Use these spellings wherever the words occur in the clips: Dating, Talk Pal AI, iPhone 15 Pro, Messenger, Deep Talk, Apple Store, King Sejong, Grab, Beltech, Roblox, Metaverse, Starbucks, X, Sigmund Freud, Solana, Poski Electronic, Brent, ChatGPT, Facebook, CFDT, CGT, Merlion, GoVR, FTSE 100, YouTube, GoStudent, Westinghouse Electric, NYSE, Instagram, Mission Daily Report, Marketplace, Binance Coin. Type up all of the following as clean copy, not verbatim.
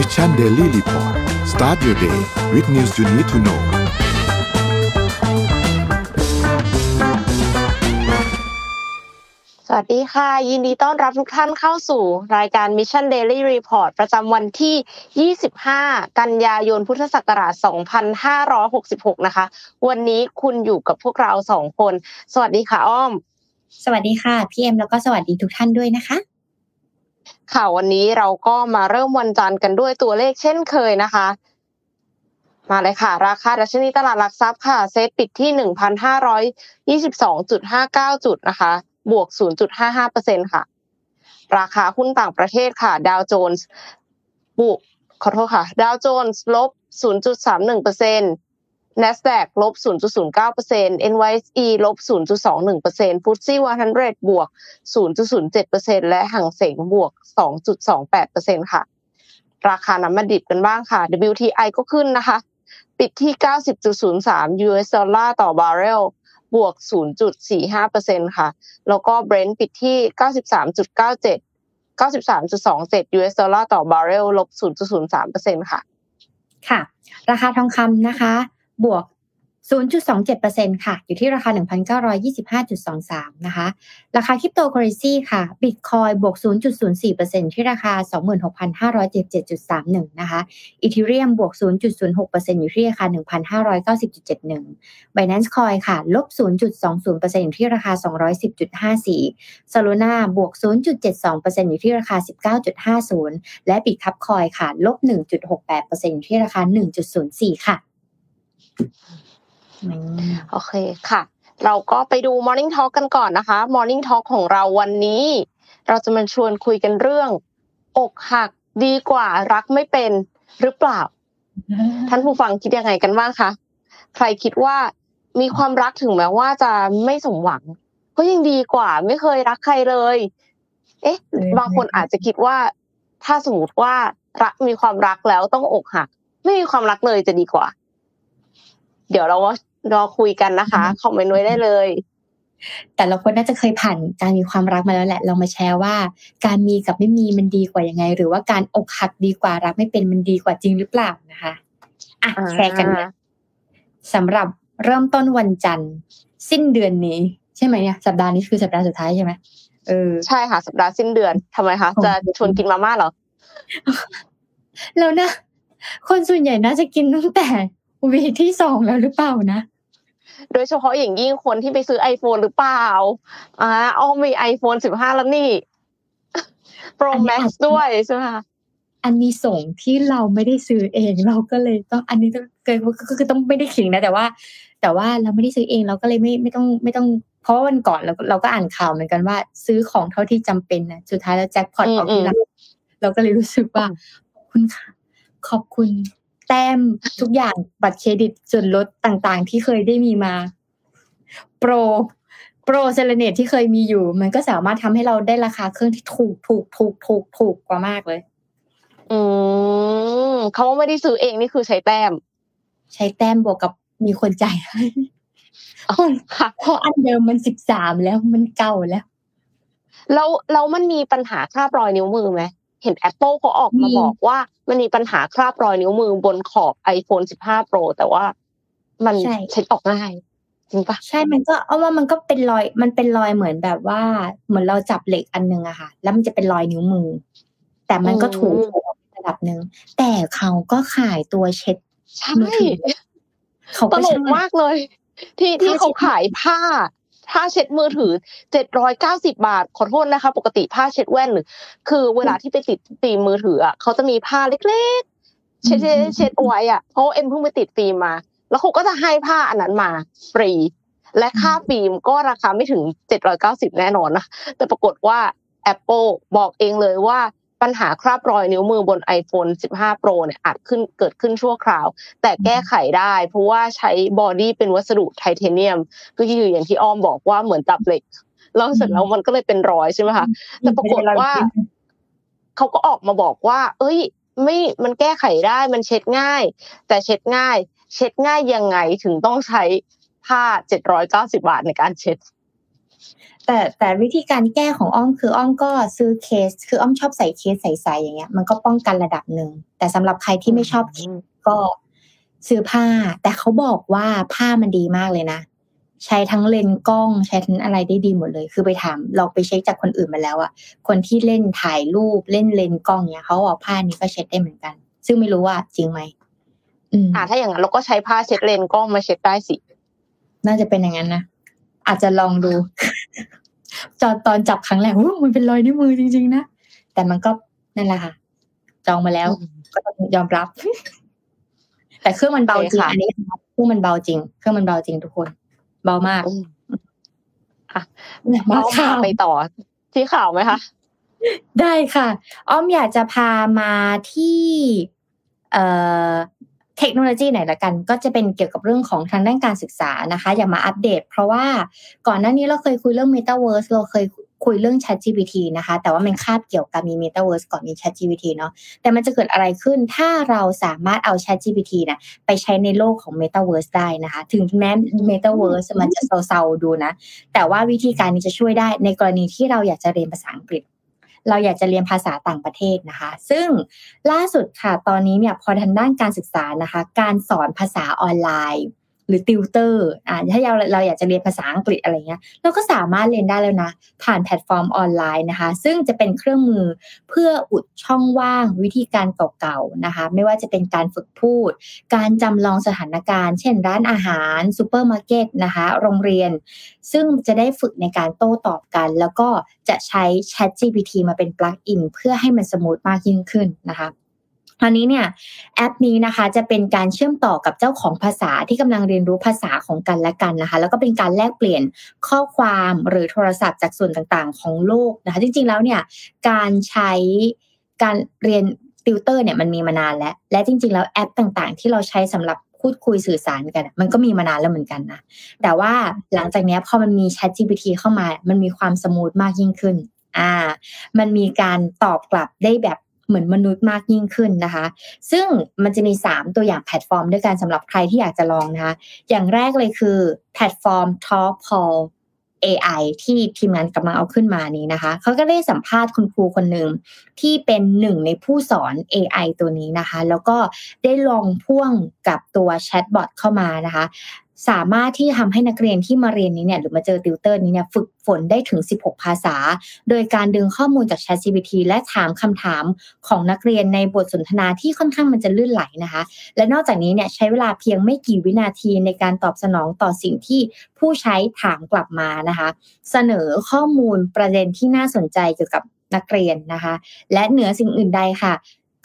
Mission Daily Report Start your day with news you need to know สวัสดีค่ะยินดีต้อนรับทุกท่านเข้าสู่รายการ Mission Daily Report ประจำวันที่25กันยายนพุทธศักราช2566นะคะวันนี้คุณอยู่กับพวกเรา2คนสวัสดีค่ะอ้อมสวัสดีค่ะพี่เอ็มแล้วก็สวัสดีทุกท่านด้วยนะคะค่ะวันนี้เราก็มาเริ่มวันจันทร์กันด้วยตัวเลขเช่นเคยนะคะมาเลยค่ะราคาดัชนีตลาดหลักทรัพย์ค่ะเซตปิดที่ 1,522.59 จุดนะคะบวก 0.55% ค่ะราคาหุ้นต่างประเทศค่ะดาวโจนส์ลบ 0.31%Nasdaq ลบ 0.09% NYSE ลบ 0.21% FTSE 100 บวก 0.07% และหังเส็งบวก 2.28% ค่ะราคาน้ำมันดิบกันบ้างค่ะ WTI ก็ขึ้นนะคะปิดที่ 90.03 US ดอลลาร์ต่อบาร์เรลบวก 0.45% ค่ะแล้วก็ Brent ปิดที่ 93.27 US ดอลลาร์ต่อบาร์เรลลบ 0.03% ค่ะค่ะราคาทองคำนะคะบวก 0.27% ค่ะอยู่ที่ราคา 1,925.23 นะคะราคาคริปโตเคอเรนซีค่ะบิตคอยบวก 0.04% ที่ราคา 26,577.31 นะคะอีเธเรียมบวก 0.06% อยู่ที่ราคา 1,590.71 Binance Coin ค่ะลบ 0.20% อยู่ที่ราคา 210.54 Solana บวก 0.72% อยู่ที่ราคา 19.50 และ Bitcap Coin ค่ะลบ 1.68% อยู่ที่ราคา 1.04 ค่ะโอเคค่ะเราก็ไปดู Morning Talk กันก่อนนะคะ Morning Talk ของเราวันนี้เราจะมาชวนคุยกันเรื่องอกหักดีกว่ารักไม่เป็นหรือเปล่าท่านผู้ฟังคิดยังไงกันบ้างคะใครคิดว่ามีความรักถึงแม้ว่าจะไม่สมหวังก็ยังดีกว่าไม่เคยรักใครเลยเอ๊ะบางคนอาจจะคิดว่าถ้าสมมติว่ารักมีความรักแล้วต้องอกหักไม่มีความรักเลยจะดีกว่าเดี๋ยวเรารอคุยกันนะคะคอมเมนต์ไว้ได้เลยแต่เราคนน่าจะเคยผ่านการมีความรักมาแล้วแหละลองมาแชร์ว่าการมีกับไม่มีมันดีกว่ายังไงหรือว่าการอกหักดีกว่ารักไม่เป็นมันดีกว่าจริงหรือเปล่านะคะอ่ะแชร์กันนะสำหรับเริ่มต้นวันจันทร์สิ้นเดือนนี้ใช่ไหมเนี่ยสัปดาห์นี้คือสัปดาห์สุดท้ายใช่ไหมใช่ค่ะสัปดาห์สิ้นเดือนทำไมคะจะชวนกินมาม่าเหรอแล้วนะคนส่วนใหญ่น่าจะกินตั้งแต่วีที่2แล้วหรือเปล่านะโดยเฉพาะอย่างยิ่งคนที่ไปซื้อ iPhone หรือเปล่าอ้อมมี iPhone 15แล้วนี่ Pro Max ด้วยใช่ไหมคะอันนี้ส่งที่เราไม่ได้ซื้อเองเราก็เลยต้องอันนี้ต้องเกินก็คือต้องไม่ได้ขิงนะแต่ว่าเราไม่ได้ซื้อเองเราก็เลยไม่ต้องเพราะวันก่อนเราก็อ่านข่าวเหมือนกันว่าซื้อของเท่าที่จำเป็นนะสุดท้ายแล้วแจ็คพอตของที่เราก็เลยรู้สึกว่าขอบคุณค่ะขอบคุณแต้มทุกอย่างบัตรเครดิตส่วนลดต่างๆที่เคยได้มีมาโปรเซเลเนตที่เคยมีอยู่มันก็สามารถทำให้เราได้ราคาเครื่องที่ถูกกว่ามากเลยเขาไม่ได้ซื้อเองนี่คือใช้แต้มบวกกับมีคนจ่ายให้เพราะอันเดิมมัน13แล้วมันเก่าแล้วแล้วมันมีปัญหาคราบรอยนิ้วมือไหมเห็น Apple เขาออกมาบอกว่ามันมีปัญหาคราบรอยนิ้วมือบนขอบ iPhone 15 Pro แต่ว่ามันเช็ดออกง่ายจริงปะใช่มันก็เอาว่ามันก็เป็นรอยมันเป็นรอยเหมือนแบบว่าเหมือนเราจับเหล็กอันนึงอะค่ะแล้วมันจะเป็นรอยนิ้วมือแต่มันก็ถูระดับนึงแต่เขาก็ขายตัวเช็ดใช่เขาตลกมากเลยที่เขาขายผ้าเช็ดมือถือ790 บาทขอโทษนะคะปกติผ้าเช็ดแว่นหรือคือเวลาที่ไปติดฟิล์มมือถืออ่ะเขาจะมีผ้าเล็กๆเช็ดเอาไว้อ่ะเพราะเอ็มเพิ่งไปติดฟิล์มมาแล้วเขาก็จะให้ผ้าอันนั้นมาฟรีและค่าฟิล์มก็ราคาไม่ถึง790แน่นอนนะแต่ปรากฏว่า Apple บอกเองเลยว่าปัญหาคราบรอยนิ้วมือบน iPhone 15 Pro เนี่ยอาจเกิดขึ้นชั่วคราวแต่แก้ไขได้เพราะว่าใช้บอดี้เป็นวัสดุไทเทเนียมก็คืออย่างที่อ้อมบอกว่าเหมือนตับเหล็กแล้วเสร็จแล้วมันก็เลยเป็นรอยใช่ไหมคะแต่ปรากฏว่าเขาก็ออกมาบอกว่าเอ้ยไม่มันแก้ไขได้มันเช็ดง่ายแต่เช็ดง่ายยังไงถึงต้องใช้ผ้า790 บาทในการเช็ด แต่วิธีการแก้ของอ้อมคืออ้อมก็ซื้อเคสคืออ้อมชอบใส่เคสใส่ๆอย่างเงี้ยมันก็ป้องกันระดับนึงแต่สำหรับใครที่ไม่ชอบก็ซื้อผ้าแต่เขาบอกว่าผ้ามันดีมากเลยนะใช้ทั้งเลนส์กล้องใช้ทั้งอะไรได้ดีหมดเลยคือไปถามลองไปเช็คจากคนอื่นมาแล้วอ่ะคนที่เล่นถ่ายรูปเล่นเลนส์กล้องเนี่ยเขาบอกผ้านี้ก็เช็ดได้เหมือนกันซึ่งไม่รู้ว่าจริงไหมถ้าอย่างนั้นเราก็ใช้ผ้าเช็ดเลนส์กล้องมาเช็ดได้สิน่าจะเป็นอย่างนั้นนะอาจจะลองดูตอนจับครั้งแรกมันเป็นรอยนิ้วมือจริงๆนะแต่มันก็นั่นแหละค่ะจองมาแล้วก็ต้องยอมรับแต่เครื่องมันเบาจริงอันนี้เครื่องมันเบาจริงเครื่องมันเบาจริงทุกคนเบามากอ่ะมาข่าวไปต่อที่ข่าวไหมคะได้ค่ะอ้อมอยากจะพามาที่เทคโนโลยีไหนละกันก็จะเป็นเกี่ยวกับเรื่องของทางด้านการศึกษานะคะอยากมาอัปเดตเพราะว่าก่อนหน้านี้เราเคยคุยเรื่อง Metaverse เราเคยคุยเรื่อง ChatGPT นะคะแต่ว่ามันคาบเกี่ยวกับมี Metaverse ก่อนมี ChatGPT เนาะแต่มันจะเกิดอะไรขึ้นถ้าเราสามารถเอา ChatGPT นะไปใช้ในโลกของ Metaverse ได้นะคะถึงแม้ Metaverse มันจะเซาๆดูนะแต่ว่าวิธีการนี้จะช่วยได้ในกรณีที่เราอยากจะเรียนภาษาอังกฤษเราอยากจะเรียนภาษาต่างประเทศนะคะซึ่งล่าสุดค่ะตอนนี้เนี่ยพอทางด้านการศึกษานะคะการสอนภาษาออนไลน์หรือติวเตอร์ถ้าเราอยากจะเรียนภาษาอังกฤษอะไรเงี้ยเราก็สามารถเรียนได้แล้วนะผ่านแพลตฟอร์มออนไลน์นะคะซึ่งจะเป็นเครื่องมือเพื่ออุดช่องว่างวิธีการเก่าๆนะคะไม่ว่าจะเป็นการฝึกพูดการจำลองสถานการณ์เช่นร้านอาหารซูเปอร์มาร์เก็ตนะคะโรงเรียนซึ่งจะได้ฝึกในการโต้ตอบกันแล้วก็จะใช้ ChatGPT มาเป็นปลั๊กอินเพื่อให้มันสมูทมากยิ่งขึ้นนะคะคราวนี้เนี่ยแอปนี้นะคะจะเป็นการเชื่อมต่อกับเจ้าของภาษาที่กำลังเรียนรู้ภาษาของกันและกันนะคะแล้วก็เป็นการแลกเปลี่ยนข้อความหรือโทรศัพท์จากส่วนต่างๆของโลกนะคะจริงๆแล้วเนี่ยการใช้การเรียนติวเตอร์เนี่ยมันมีมานานแล้วและจริงๆแล้วแอปต่างๆที่เราใช้สำหรับพูดคุยสื่อสารกันมันก็มีมานานแล้วเหมือนกันนะแต่ว่าหลังจากนี้พอมันมี ChatGPT เข้ามามันมีความสมูทมากยิ่งขึ้นมันมีการตอบกลับได้แบบเหมือนมนุษย์มากยิ่งขึ้นนะคะซึ่งมันจะมี3ตัวอย่างแพลตฟอร์มด้วยกันสำหรับใครที่อยากจะลองนะคะอย่างแรกเลยคือแพลตฟอร์ม Talk Pal AI ที่ทีมงานกำลังเอาขึ้นมานี้นะคะเขาก็ได้สัมภาษณ์คุณครูคนหนึ่งที่เป็นหนึ่งในผู้สอน AI ตัวนี้นะคะแล้วก็ได้ลองพ่วงกับตัวแชทบอทเข้ามานะคะสามารถที่ทำให้นักเรียนที่มาเรียนนี้เนี่ยหรือมาเจอติวเตอร์นี้เนี่ยฝึกฝนได้ถึง16ภาษาโดยการดึงข้อมูลจาก ChatGPT และถามคำถามของนักเรียนในบทสนทนาที่ค่อนข้างมันจะลื่นไหลนะคะและนอกจากนี้เนี่ยใช้เวลาเพียงไม่กี่วินาทีในการตอบสนองต่อสิ่งที่ผู้ใช้ถามกลับมานะคะเสนอข้อมูลประเด็นที่น่าสนใจเกี่ยวกับนักเรียนนะคะและเหนือสิ่งอื่นใดค่ะ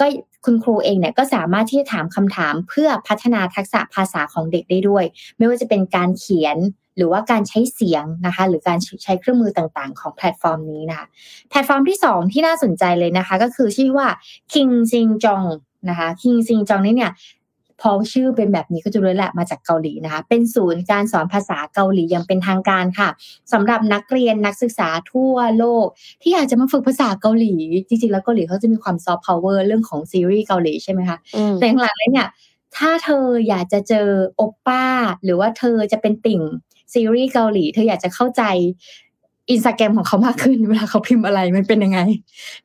ก็คุณครูเองเนี่ยก็สามารถที่จะถามคำถามเพื่อพัฒนาทักษะภาษาของเด็กได้ด้วยไม่ว่าจะเป็นการเขียนหรือว่าการใช้เสียงนะคะหรือการใช้เครื่องมือต่างๆของแพลตฟอร์มนี้นะคะแพลตฟอร์มที่2ที่น่าสนใจเลยนะคะก็คือชื่อว่า King Sejong นะคะ King Sejong เนี่ยพอชื่อเป็นแบบนี้ก็จะรู้แหละมาจากเกาหลีนะคะเป็นศูนย์การสอนภาษาเกาหลีอย่างเป็นทางการค่ะสำหรับนักเรียนนักศึกษาทั่วโลกที่อยากจะมาฝึกภาษาเกาหลีจริงๆแล้วเกาหลีเขาจะมีความซอฟต์พาวเวอร์เรื่องของซีรีส์เกาหลีใช่ไหมคะแต่หลังๆแล้วเนี่ยถ้าเธออยากจะเจอโอป้าหรือว่าเธอจะเป็นติ่งซีรีส์เกาหลีเธออยากจะเข้าใจInstagram ของเขามากขึ้นเวลาเขาพิมพ์อะไรมันเป็นยังไง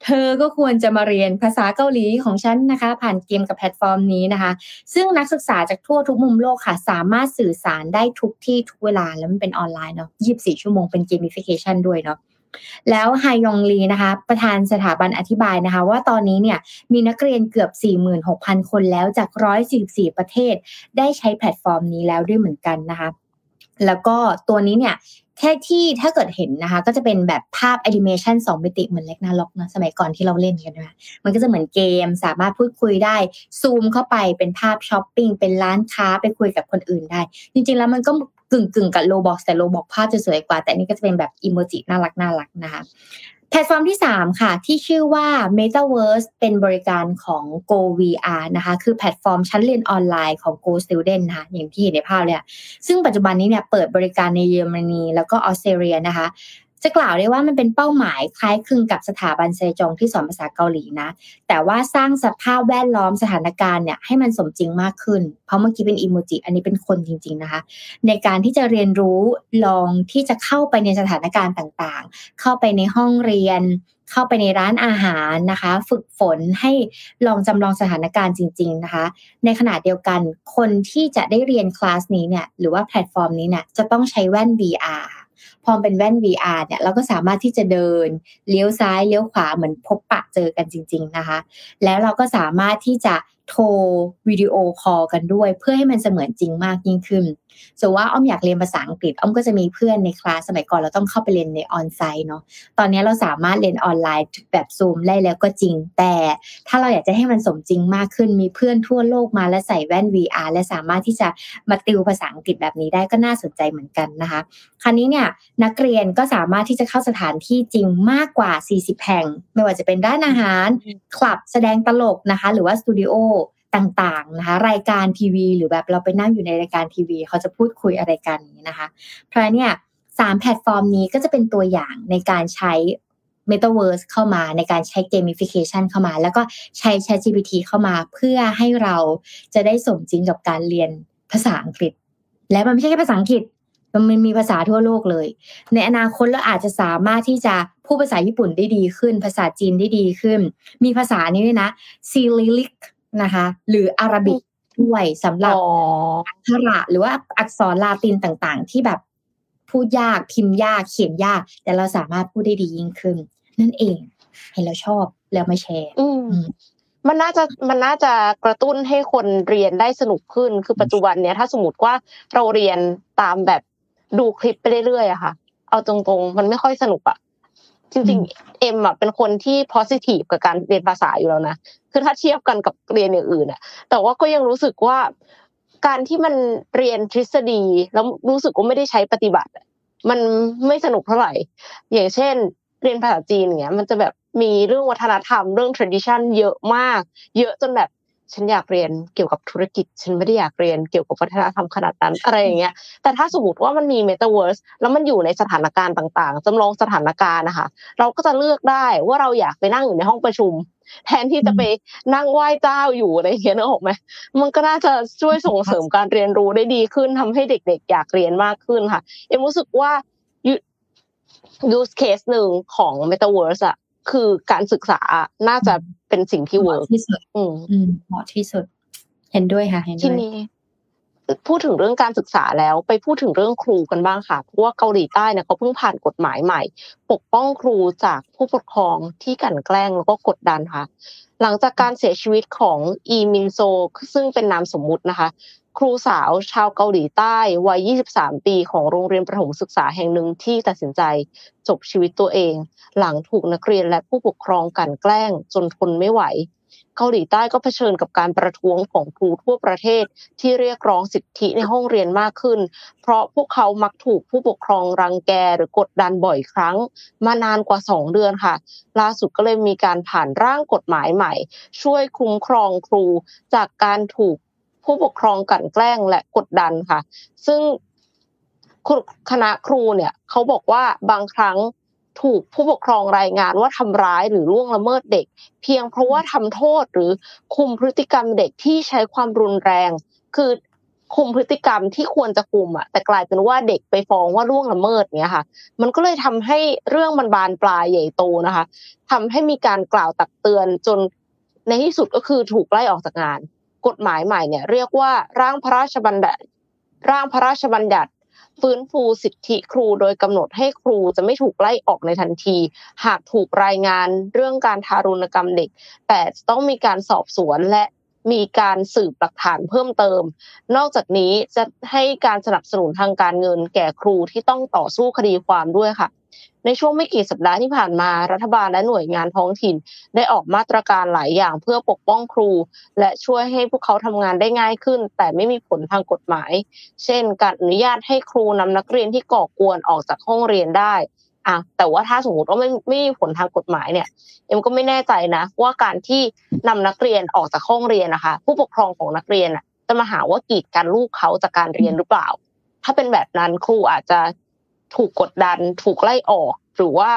เธอก็ควรจะมาเรียนภาษาเกาหลีของฉันนะคะผ่านเกมกับแพลตฟอร์มนี้นะคะซึ่งนักศึกษาจากทั่วทุกมุมโลกค่ะสามารถสื่อสารได้ทุกที่ทุกเวลาแล้วมันเป็นออนไลน์เนาะ24ชั่วโมงเป็น gamification ด้วยเนาะแล้วไฮยองลีนะคะประธานสถาบันอธิบายนะคะว่าตอนนี้เนี่ยมีนักเรียนเกือบ 46,000 คนแล้วจาก144ประเทศได้ใช้แพลตฟอร์มนี้แล้วด้วยเหมือนกันนะคะแล้วก็ตัวนี้เนี่ยแค่ที่ถ้าเกิดเห็นนะคะก็จะเป็นแบบภาพแอนิเมชัน2มิติเหมือนเล็กนาล็อกนะสมัยก่อนที่เราเล่นกันนะมันก็จะเหมือนเกมสามารถพูดคุยได้ซูมเข้าไปเป็นภาพช้อปปิ้งเป็นร้านค้าไปคุยกับคนอื่นได้จริงๆแล้วมันก็กึ่งๆกับ Roblox แต่ Roblox ภาพจะสวยกว่าแต่นี่ก็จะเป็นแบบอีโมจิน่ารักๆนะคะแพลตฟอร์มที่3ค่ะที่ชื่อว่า Metaverse เป็นบริการของ GoVR นะคะคือแพลตฟอร์มชั้นเรียนออนไลน์ของ GoStudent นะคะอย่างที่เห็นในภาพเลยซึ่งปัจจุบันนี้เนี่ยเปิดบริการในเยอรมนีแล้วก็ออสเตรเลียนะคะ จะกล่าวได้ว่ามันเป็นเป้าหมายคล้ายคลึงกับสถาบันเซจงที่สอนภาษาเกาหลีนะแต่ว่าสร้างสภาพแวดล้อมสถานการณ์เนี่ยให้มันสมจริงมากขึ้นเพราะเมื่อกี้เป็นอิโมจิอันนี้เป็นคนจริงๆนะคะในการที่จะเรียนรู้ลองที่จะเข้าไปในสถานการณ์ต่างๆเข้าไปในห้องเรียนเข้าไปในร้านอาหารนะคะฝึกฝนให้ลองจำลองสถานการณ์จริงๆนะคะในขณะเดียวกันคนที่จะได้เรียนคลาสนี้เนี่ยหรือว่าแพลตฟอร์มนี้เนี่ยจะต้องใช้แว่น VR พอเป็นแว่น VR เนี่ยเราก็สามารถที่จะเดินเลี้ยวซ้ายเลี้ยวขวาเหมือนพบปะเจอกันจริงๆนะคะแล้วเราก็สามารถที่จะโทรวิดีโอคอลกันด้วยเพื่อให้มันเสมือนจริงมากยิ่งขึ้นส่วนว่าอ้อมอยากเรียนภาษาอังกฤษอ้อมก็จะมีเพื่อนในคลาสสมัยก่อนเราต้องเข้าไปเรียนในออนไซต์เนาะตอนนี้เราสามารถเรียนออนไลน์แบบซูมได้แล้วก็จริงแต่ถ้าเราอยากจะให้มันสมจริงมากขึ้นมีเพื่อนทั่วโลกมาและใส่แว่น VR และสามารถที่จะมาติวภาษาอังกฤษแบบนี้ได้ก็น่าสนใจเหมือนกันนะคะคราวนี้เนี่ยนักเรียนก็สามารถที่จะเข้าสถานที่จริงมากกว่า40แห่งไม่ว่าจะเป็นร้านอาหารคลับแสดงตลกนะคะหรือว่าสตูดิโอต่างๆนะคะรายการทีวีหรือแบบเราไปนั่งอยู่ในรายการทีวีเขาจะพูดคุยอะไรกันนี้นะคะเพราะเนี่ย3แพลตฟอร์มนี้ก็จะเป็นตัวอย่างในการใช้ Metaverse เข้ามาในการใช้ Gamification เข้ามาแล้วก็ใช้ ChatGPT เข้ามาเพื่อให้เราจะได้สมจริงกับการเรียนภาษาอังกฤษและมันไม่ใช่แค่ภาษาอังกฤษมันมีภาษาทั่วโลกเลยในอนาคตเราอาจจะสามารถที่จะพูดภาษาญี่ปุ่นได้ดีขึ้นภาษาจีนได้ดีขึ้นมีภาษานี้ด้วยนะซีลิกนะคะหรืออาราบิกด้วยสำหรับอักขระหรือว่าอักษรลาตินต่างๆที่แบบพูดยากพิมพ์ยากเขียนยากแต่เราสามารถพูดได้ดียิ่งขึ้นนั่นเองเห็นเราชอบแล้วมาแชร์มันน่าจะกระตุ้นให้คนเรียนได้สนุกขึ้นคือปัจจุบันเนี้ยถ้าสมมติว่าเราเรียนตามแบบดูคลิปไปเรื่อยๆอะค่ะเอาตรงๆมันไม่ค่อยสนุกอะจริงๆเอ็มอ่ะเป็นคนที่ positive กับการเรียนภาษาอยู่แล้วนะคือถ้าเทียบกันกับเรียนอย่างอื่นอ่ะแต่ว่าก็ยังรู้สึกว่าการที่มันเรียนทฤษฎีแล้วรู้สึกว่าไม่ได้ใช้ปฏิบัติมันไม่สนุกเท่าไหร่อย่างเช่นเรียนภาษาจีนอย่างเงี้ยมันจะแบบมีเรื่องวัฒนธรรมเรื่อง tradition เยอะมากเยอะจนแบบฉันอยากเรียนเกี่ยวกับธุรกิจฉันไม่ได้อยากเรียนเกี่ยวกับวัฒนธรรมขนาดนั้นอะไรอย่างเงี้ยแต่ถ้าสมมติว่ามันมี Metaverse แล้วมันอยู่ในสถานการณ์ต่างๆจำลองสถานการณ์นะคะเราก็จะเลือกได้ว่าเราอยากไปนั่งอยู่ในห้องประชุมแทนที่จะไปนั่งไหว้เจ้าอยู่อะไรอย่างเงี้ยนึกออกมั้ยมันก็น่าจะช่วยส่งเสริมการเรียนรู้ได้ดีขึ้นทำให้เด็กๆอยากเรียนมากขึ้นค่ะเอ็มรู้สึกว่า use case นึงของ Metaverse อ่ะคือการศึกษาน่าจะเป็นสิ่งที่เวิร์คที่สุดเหมาะที่สุดเห็นด้วยค่ะเห็นด้วยทีนี้พูดถึงเรื่องการศึกษาแล้วไปพูดถึงเรื่องครูกันบ้างค่ะเพราะว่าเกาหลีใต้เนี่ยเขาเพิ่งผ่านกฎหมายใหม่ปกป้องครูจากผู้ปกครองที่กลั่นแกล้งแล้วก็กดดันค่ะหลังจากการเสียชีวิตของอีมินโซซึ่งเป็นนามสมมุตินะคะครูสาวชาวเกาหลีใต้วัย23ปีของโรงเรียนประถมศึกษาแห่งหนึ่งที่ตัดสินใจจบชีวิตตัวเองหลังถูกนักเรียนและผู้ปกครองกลั่นแกล้งจนทนไม่ไหวเกาหลีใต้ก็เผชิญกับการประท้วงของครูทั่วประเทศที่เรียกร้องสิทธิในห้องเรียนมากขึ้นเพราะพวกเขามักถูกผู้ปกครองรังแกหรือกดดันบ่อยครั้งมานานกว่า2เดือนค่ะล่าสุดก็เลยมีการผ่านร่างกฎหมายใหม่ช่วยคุ้มครองครูจากการถูกผู้ปกครองกลั่นแกล้งและกดดันค่ะซึ่งคณะครูเนี่ยเขาบอกว่าบางครั้งถูกผู้ปกครองรายงานว่าทำร้ายหรือล่วงละเมิดเด็กเพียงเพราะว่าทำโทษหรือคุมพฤติกรรมเด็กที่ใช้ความรุนแรงคือคุมพฤติกรรมที่ควรจะคุมอ่ะแต่กลายเป็นว่าเด็กไปฟ้องว่าล่วงละเมิดเงี้ยค่ะมันก็เลยทำให้เรื่องมันบานปลายใหญ่โตนะคะทำให้มีการกล่าวตักเตือนจนในที่สุดก็คือถูกไล่ออกจากงานกฎหมายใหม่เนี่ยเรียกว่าร่างพระราชบัญญัติฟื้นฟูสิทธิครูโดยกำหนดให้ครูจะไม่ถูกไล่ออกในทันทีหากถูกรายงานเรื่องการทารุณกรรมเด็กแต่ต้องมีการสอบสวนและมีการสืบหลักฐานเพิ่มเติมนอกจากนี้จะให้การสนับสนุนทางการเงินแก่ครูที่ต้องต่อสู้คดีความด้วยค่ะในช่วงไม่กี่สัปดาห์ที่ผ่านมารัฐบาลและหน่วยงานท้องถิ่นได้ออกมาตรการหลายอย่างเพื่อปกป้องครูและช่วยให้พวกเขาทำงานได้ง่ายขึ้นแต่ไม่มีผลทางกฎหมายเช่นการอนุญาตให้ครูนำนักเรียนที่ก่อกวนออกจากห้องเรียนได้แต่ว่าถ้าสมมติว่าไม่มีผลทางกฎหมายเนี่ยเอ็มก็ไม่แน่ใจนะว่าการที่นำนักเรียนออกจากห้องเรียนนะคะผู้ปกครองของนักเรียนจะมาหาว่ากีดกันลูกเขาจากการเรียนหรือเปล่าถ้าเป็นแบบนั้นครูอาจจะถูกกดดันถูกไล่ออก หรือว่า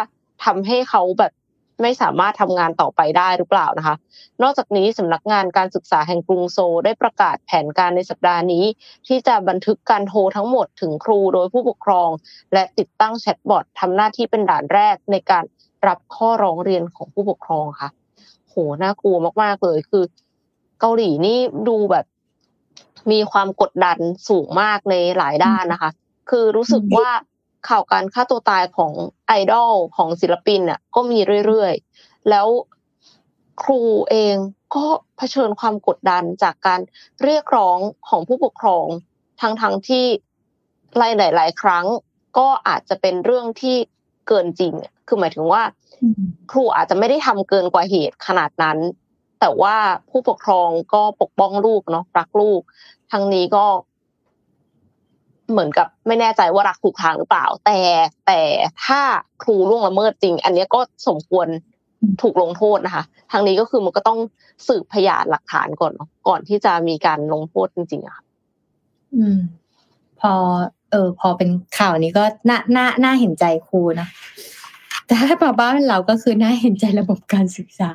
ทำให้เขาแบบไม่สามารถทำงานต่อไปได้หรือเปล่านะคะนอกจากนี้สำนักงานการศึกษาแห่งกรุงโซลได้ประกาศแผนการในสัปดาห์นี้ที่จะบันทึกการโทรทั้งหมดถึงครูโดยผู้ปกครองและติดตั้งแชทบอททำหน้าที่เป็นด่านแรกในการรับข้อร้องเรียนของผู้ปกครองค่ะโหน่ากลัวมากๆเลยคือเกาหลีนี่ดูแบบมีความกดดันสูงมากในหลายด้านนะคะคือรู้สึกว่าข่าวการฆ่าตัวตายของไอดอลของศิลปินน่ะก็มีเรื่อยๆแล้วครูเองก็เผชิญความกดดันจากการเรียกร้องของผู้ปกครองทั้งๆที่หลายครั้งก็อาจจะเป็นเรื่องที่เกินจริงคือหมายถึงว่าครูอาจจะไม่ได้ทำเกินกว่าเหตุขนาดนั้นแต่ว่าผู้ปกครองก็ปกป้องลูกเนาะรักลูกทั้งนี้ก็เหมือนกับไม่แน่ใจว่ารักถูกทางหรือเปล่าแต่ถ้าครูล่วงละเมิดจริงอันนี้ก็สมควรถูกลงโทษนะคะทางนี้ก็คือมันก็ต้องสืบพยานหลักฐานก่อนที่จะมีการลงโทษจริงๆค่ะพอเป็นข่าวนี้ก็น่าเห็นใจครูนะแต่ถ้าป้าบ้านเราก็คือน่าเห็นใจระบบการศึกษา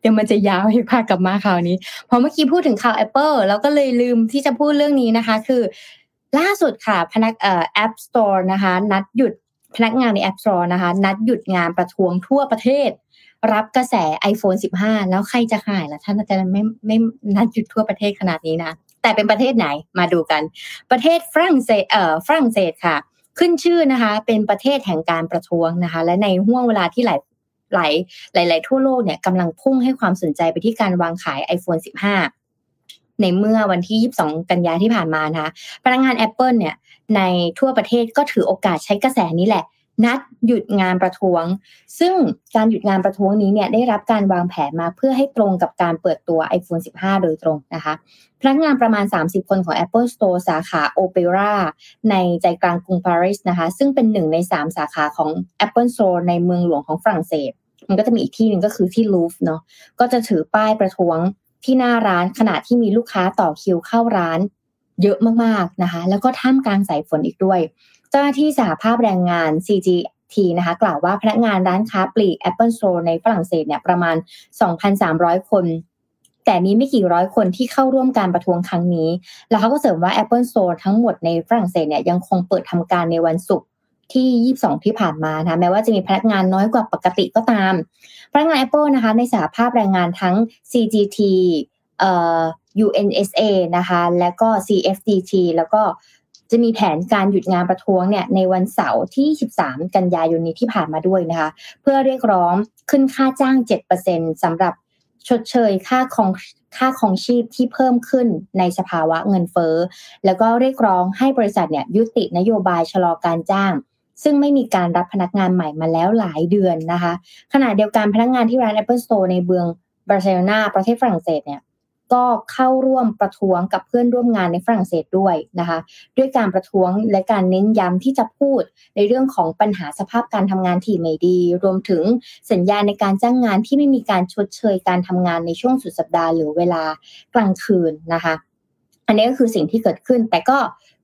เดี๋ยวมันจะยาวให้พากลับมาข่าวนี้พอเมื่อกี้พูดถึงข่าว Apple เราก็เลยลืมที่จะพูดเรื่องนี้นะคะคือล่าสุดค่ะApp Store นะคะนัดหยุดพนักงานใน App Store นะคะนัดหยุดงานประท้วงทั่วประเทศรับกระแส iPhone 15แล้วใครจะขายล่ะท่านอาจารย์ไม่นัดหยุดทั่วประเทศขนาดนี้นะแต่เป็นประเทศไหนมาดูกันประเทศฝรั่งเศสค่ะขึ้นชื่อนะคะเป็นประเทศแห่งการประท้วงนะคะและในห้วงเวลาที่หลายทั่วโลกเนี่ยกำลังพุ่งให้ความสนใจไปที่การวางขาย iPhone 15ในเมื่อวันที่22กันยายนที่ผ่านมานะคะพนักงาน Apple เนี่ยในทั่วประเทศก็ถือโอกาสใช้กระแสนี้แหละนัดหยุดงานประท้วงซึ่งการหยุดงานประท้วงนี้เนี่ยได้รับการวางแผนมาเพื่อให้ตรงกับการเปิดตัว iPhone 15 โดยตรงนะคะพนักงานประมาณ30คนของ Apple Store สาขา Opera ในใจกลางกรุงปารีสนะคะซึ่งเป็น1ใน3สาขาของ Apple Store ในเมืองหลวงของฝรั่งเศสมันก็จะมีอีกที่นึงก็คือที่ลูฟเนาะก็จะถือป้ายประท้วงที่หน้าร้านขณะที่มีลูกค้าต่อคิวเข้าร้านเยอะมากๆนะคะแล้วก็ท่ามกลางสายฝนอีกด้วยเจ้าหน้าที่สหภาพแรงงาน CGT นะคะกล่าวว่าพนักงานร้านค้าปลีก Apple Store ในฝรั่งเศสเนี่ยประมาณ 2,300 คนแต่มีไม่กี่ร้อยคนที่เข้าร่วมการประท้วงครั้งนี้แล้วเขาก็เสริมว่า Apple Store ทั้งหมดในฝรั่งเศสเนี่ยยังคงเปิดทำการในวันศุกร์ที่22ที่ผ่านมานะแม้ว่าจะมีพนักงานน้อยกว่าปกติก็ตามพนักงาน Apple นะคะในสหภาพแรงงานทั้ง CGT UNSA นะคะและก็ CFDT แล้วก็จะมีแผนการหยุดงานประท้วงเนี่ยในวันเสาร์ที่23กันยายนนี้ที่ผ่านมาด้วยนะคะเพื่อเรียกร้องขึ้นค่าจ้าง 7% สำหรับชดเชยค่าครองชีพที่เพิ่มขึ้นในสภาวะเงินเฟ้อแล้วก็เรียกร้องให้บริษัทเนี่ยยุตินโยบายชะลอการจ้างซึ่งไม่มีการรับพนักงานใหม่มาแล้วหลายเดือนนะคะขณะเดียวกันพนักงานที่ร้าน Apple Store ในเมืองบาร์เซโลนาประเทศฝรั่งเศสเนี่ยก็เข้าร่วมประท้วงกับเพื่อนร่วมงานในฝรั่งเศสด้วยนะคะด้วยการประท้วงและการเน้นย้ำที่จะพูดในเรื่องของปัญหาสภาพการทำงานที่ไม่ดีรวมถึงสัญญาในการจ้างงานที่ไม่มีการชดเชยการทำงานในช่วงสุดสัปดาห์หรือเวลากลางคืนนะคะอันนี้ก็คือสิ่งที่เกิดขึ้นแต่ก็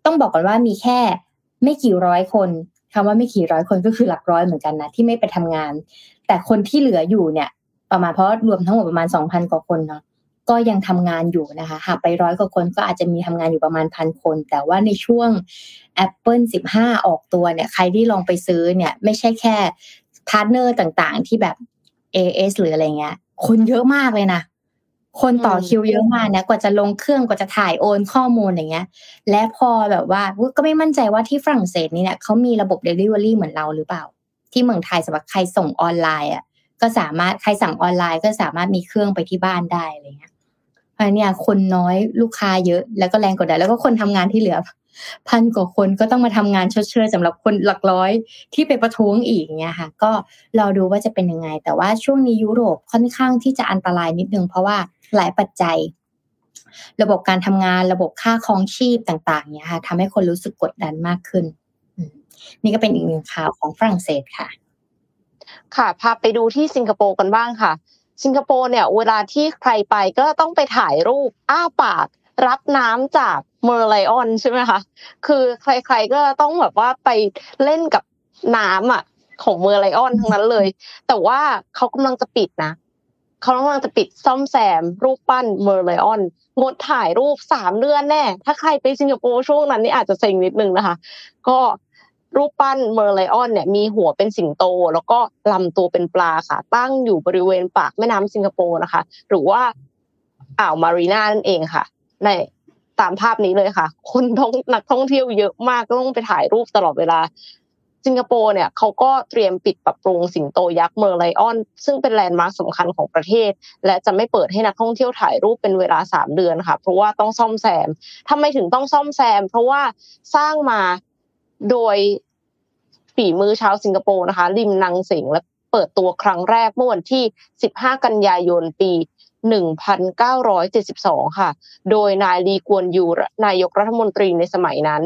ต้องบอกก่อนว่ามีแค่ไม่กี่ร้อยคนคำว่าไม่กี่ร้อยคนก็คือหลักร้อยเหมือนกันนะที่ไม่ไปทำงานแต่คนที่เหลืออยู่เนี่ยประมาณเพราะรวมทั้งหมดประมาณ 2,000 กว่าคนเนาะก็ยังทำงานอยู่นะคะหากไป100กว่าคนก็อาจจะมีทำงานอยู่ประมาณ 1,000 คนแต่ว่าในช่วง Apple 15 ออกตัวเนี่ยใครที่ลองไปซื้อเนี่ยไม่ใช่แค่พาร์ทเนอร์ต่างๆที่แบบ AS หรืออะไรเงี้ยคนเยอะมากเลยนะคนต่อคิวเยอะมากนะกว่าจะลงเครื่องกว่าจะถ่ายโอนข้อมูลอย่างเงี้ยและพอแบบว่าก็ไม่มั่นใจว่าที่ฝรั่งเศสนี่เนี่ยเขามีระบบ delivery เหมือนเราหรือเปล่าที่เมืองไทยสำหรับใครส่งออนไลน์อ่ะก็สามารถใครสั่งออนไลน์ก็สามารถมีเครื่องไปที่บ้านได้อะไรเงี้ยเพราะเนี่ยคนน้อยลูกค้าเยอะแล้วก็แรงกดดันแล้วก็คนทำงานที่เหลือพันกว่าคนก็ต้องมาทำงานชดเชยสำหรับคนหลักร้อยที่ไปประท้วงอีกเงี้ยค่ะก็เราดูว่าจะเป็นยังไงแต่ว่าช่วงนี้ยุโรปค่อนข้างที่จะอันตรายนิดนึงเพราะว่าหลายปัจจัยระบบการทำงานระบบค่าครองชีพต่างๆเนี่ยค่ะทำให้คนรู้สึกกดดันมากขึ้นนี่ก็เป็นอีกหนึ่งข่าวของฝรั่งเศสค่ะค่ะพาไปดูที่สิงคโปร์กันบ้างค่ะสิงคโปร์เนี่ยเวลาที่ใครไปก็ต้องไปถ่ายรูปอ้าปากรับน้ำจากเมอร์ไลออนใช่ไหมคะคือใครๆก็ต้องแบบว่าไปเล่นกับน้ำอ่ะ ของเมอร์ไลออนทั้งนั้นเลยแต่ว่าเขากำลังจะปิดนะเขากำลังจะปิดซ่อมแซมรูปปั้นเมอร์ไลออนงดถ่ายรูป3เดือนแน่ถ้าใครไปสิงคโปร์ช่วงนั้นนี่อาจจะเซ็งนิดนึงนะคะก็รูปปั้นเมอร์ไลออนเนี่ยมีหัวเป็นสิงโตแล้วก็ลำตัวเป็นปลาค่ะตั้งอยู่บริเวณปากแม่น้ำสิงคโปร์นะคะหรือว่าอ่าวมารีน่านั่นเองค่ะในตามภาพนี้เลยค่ะคนนักท่องเที่ยวเยอะมากต้องไปถ่ายรูปตลอดเวลาสิงคโปร์เนี่ยเขาก็เตรียมปิดปรับปรุงสิงโตยักษ์เมอร์ไลออนซึ่งเป็นแลนด์มาร์คสำคัญของประเทศและจะไม่เปิดให้นักท่องเที่ยวถ่ายรูปเป็นเวลา3เดือนค่ะเพราะว่าต้องซ่อมแซมทำไมถึงต้องซ่อมแซมเพราะว่าสร้างมาโดยฝีมือชาวสิงคโปร์นะคะริมนังสิงและเปิดตัวครั้งแรกเมื่อวันที่15กันยายนปี1972ค่ะโดยนายลีกวนยูนายกรัฐมนตรีในสมัยนั้น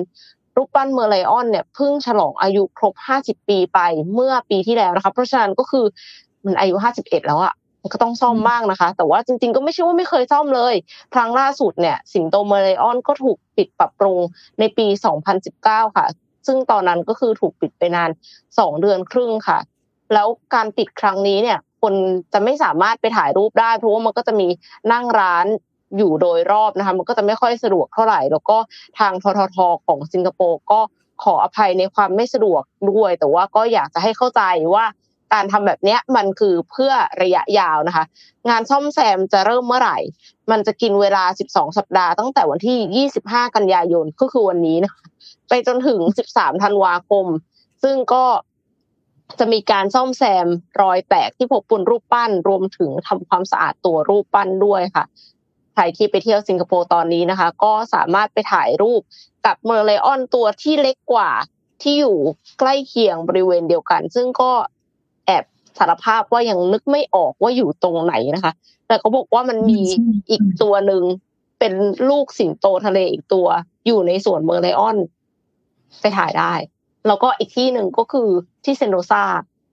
รูปปั้นเมอร์ไลออนเนี่ยเพิ่งฉลองอายุครบ50ปีไปเมื่อปีที่แล้วนะคะเพราะฉะนั้นก็คือมันอายุ51แล้วอ่ะมันก็ต้องซ่อมบ้างนะคะแต่ว่าจริงๆก็ไม่ใช่ว่าไม่เคยซ่อมเลยครั้งล่าสุดเนี่ยสิงโตเมอร์ไลออนก็ถูกปิดปรับปรุงในปี2019ค่ะซึ่งตอนนั้นก็คือถูกปิดไปนาน2เดือนครึ่งค่ะแล้วการปิดครั้งนี้เนี่ยคนจะไม่สามารถไปถ่ายรูปได้เพราะว่ามันก็จะมีนั่งร้านอยู่โดยรอบนะคะมันก็จะไม่ค่อยสะดวกเท่าไหร่แล้วก็ทางททท.ของสิงคโปร์ก็ขออภัยในความไม่สะดวกด้วยแต่ว่าก็อยากจะให้เข้าใจว่าการทำแบบนี้มันคือเพื่อระยะยาวนะคะงานซ่อมแซมจะเริ่มเมื่อไหร่มันจะกินเวลา12สัปดาห์ตั้งแต่วันที่25กันยายนก็คือวันนี้นะคะไปจนถึง13ธันวาคมซึ่งก็จะมีการซ่อมแซมรอยแตกที่พบบนรูปปั้นรวมถึงทำความสะอาดตัวรูปปั้นด้วยค่ะใครที่ไปเที่ยวสิงคโปร์ตอนนี้นะคะก็สามารถไปถ่ายรูปกับเมอร์ไลออนตัวที่เล็กกว่าที่อยู่ใกล้เคียงบริเวณเดียวกันซึ่งก็แอบสารภาพว่ายังนึกไม่ออกว่าอยู่ตรงไหนนะคะแต่เขาบอกว่ามันมีอีกตัวนึงเป็นลูกสิงโตทะเลอีกตัวอยู่ในสวนเมอร์ไลออนไปถ่ายได้แล้วก็อีกที่หนึ่งก็คือที่เซนโดซา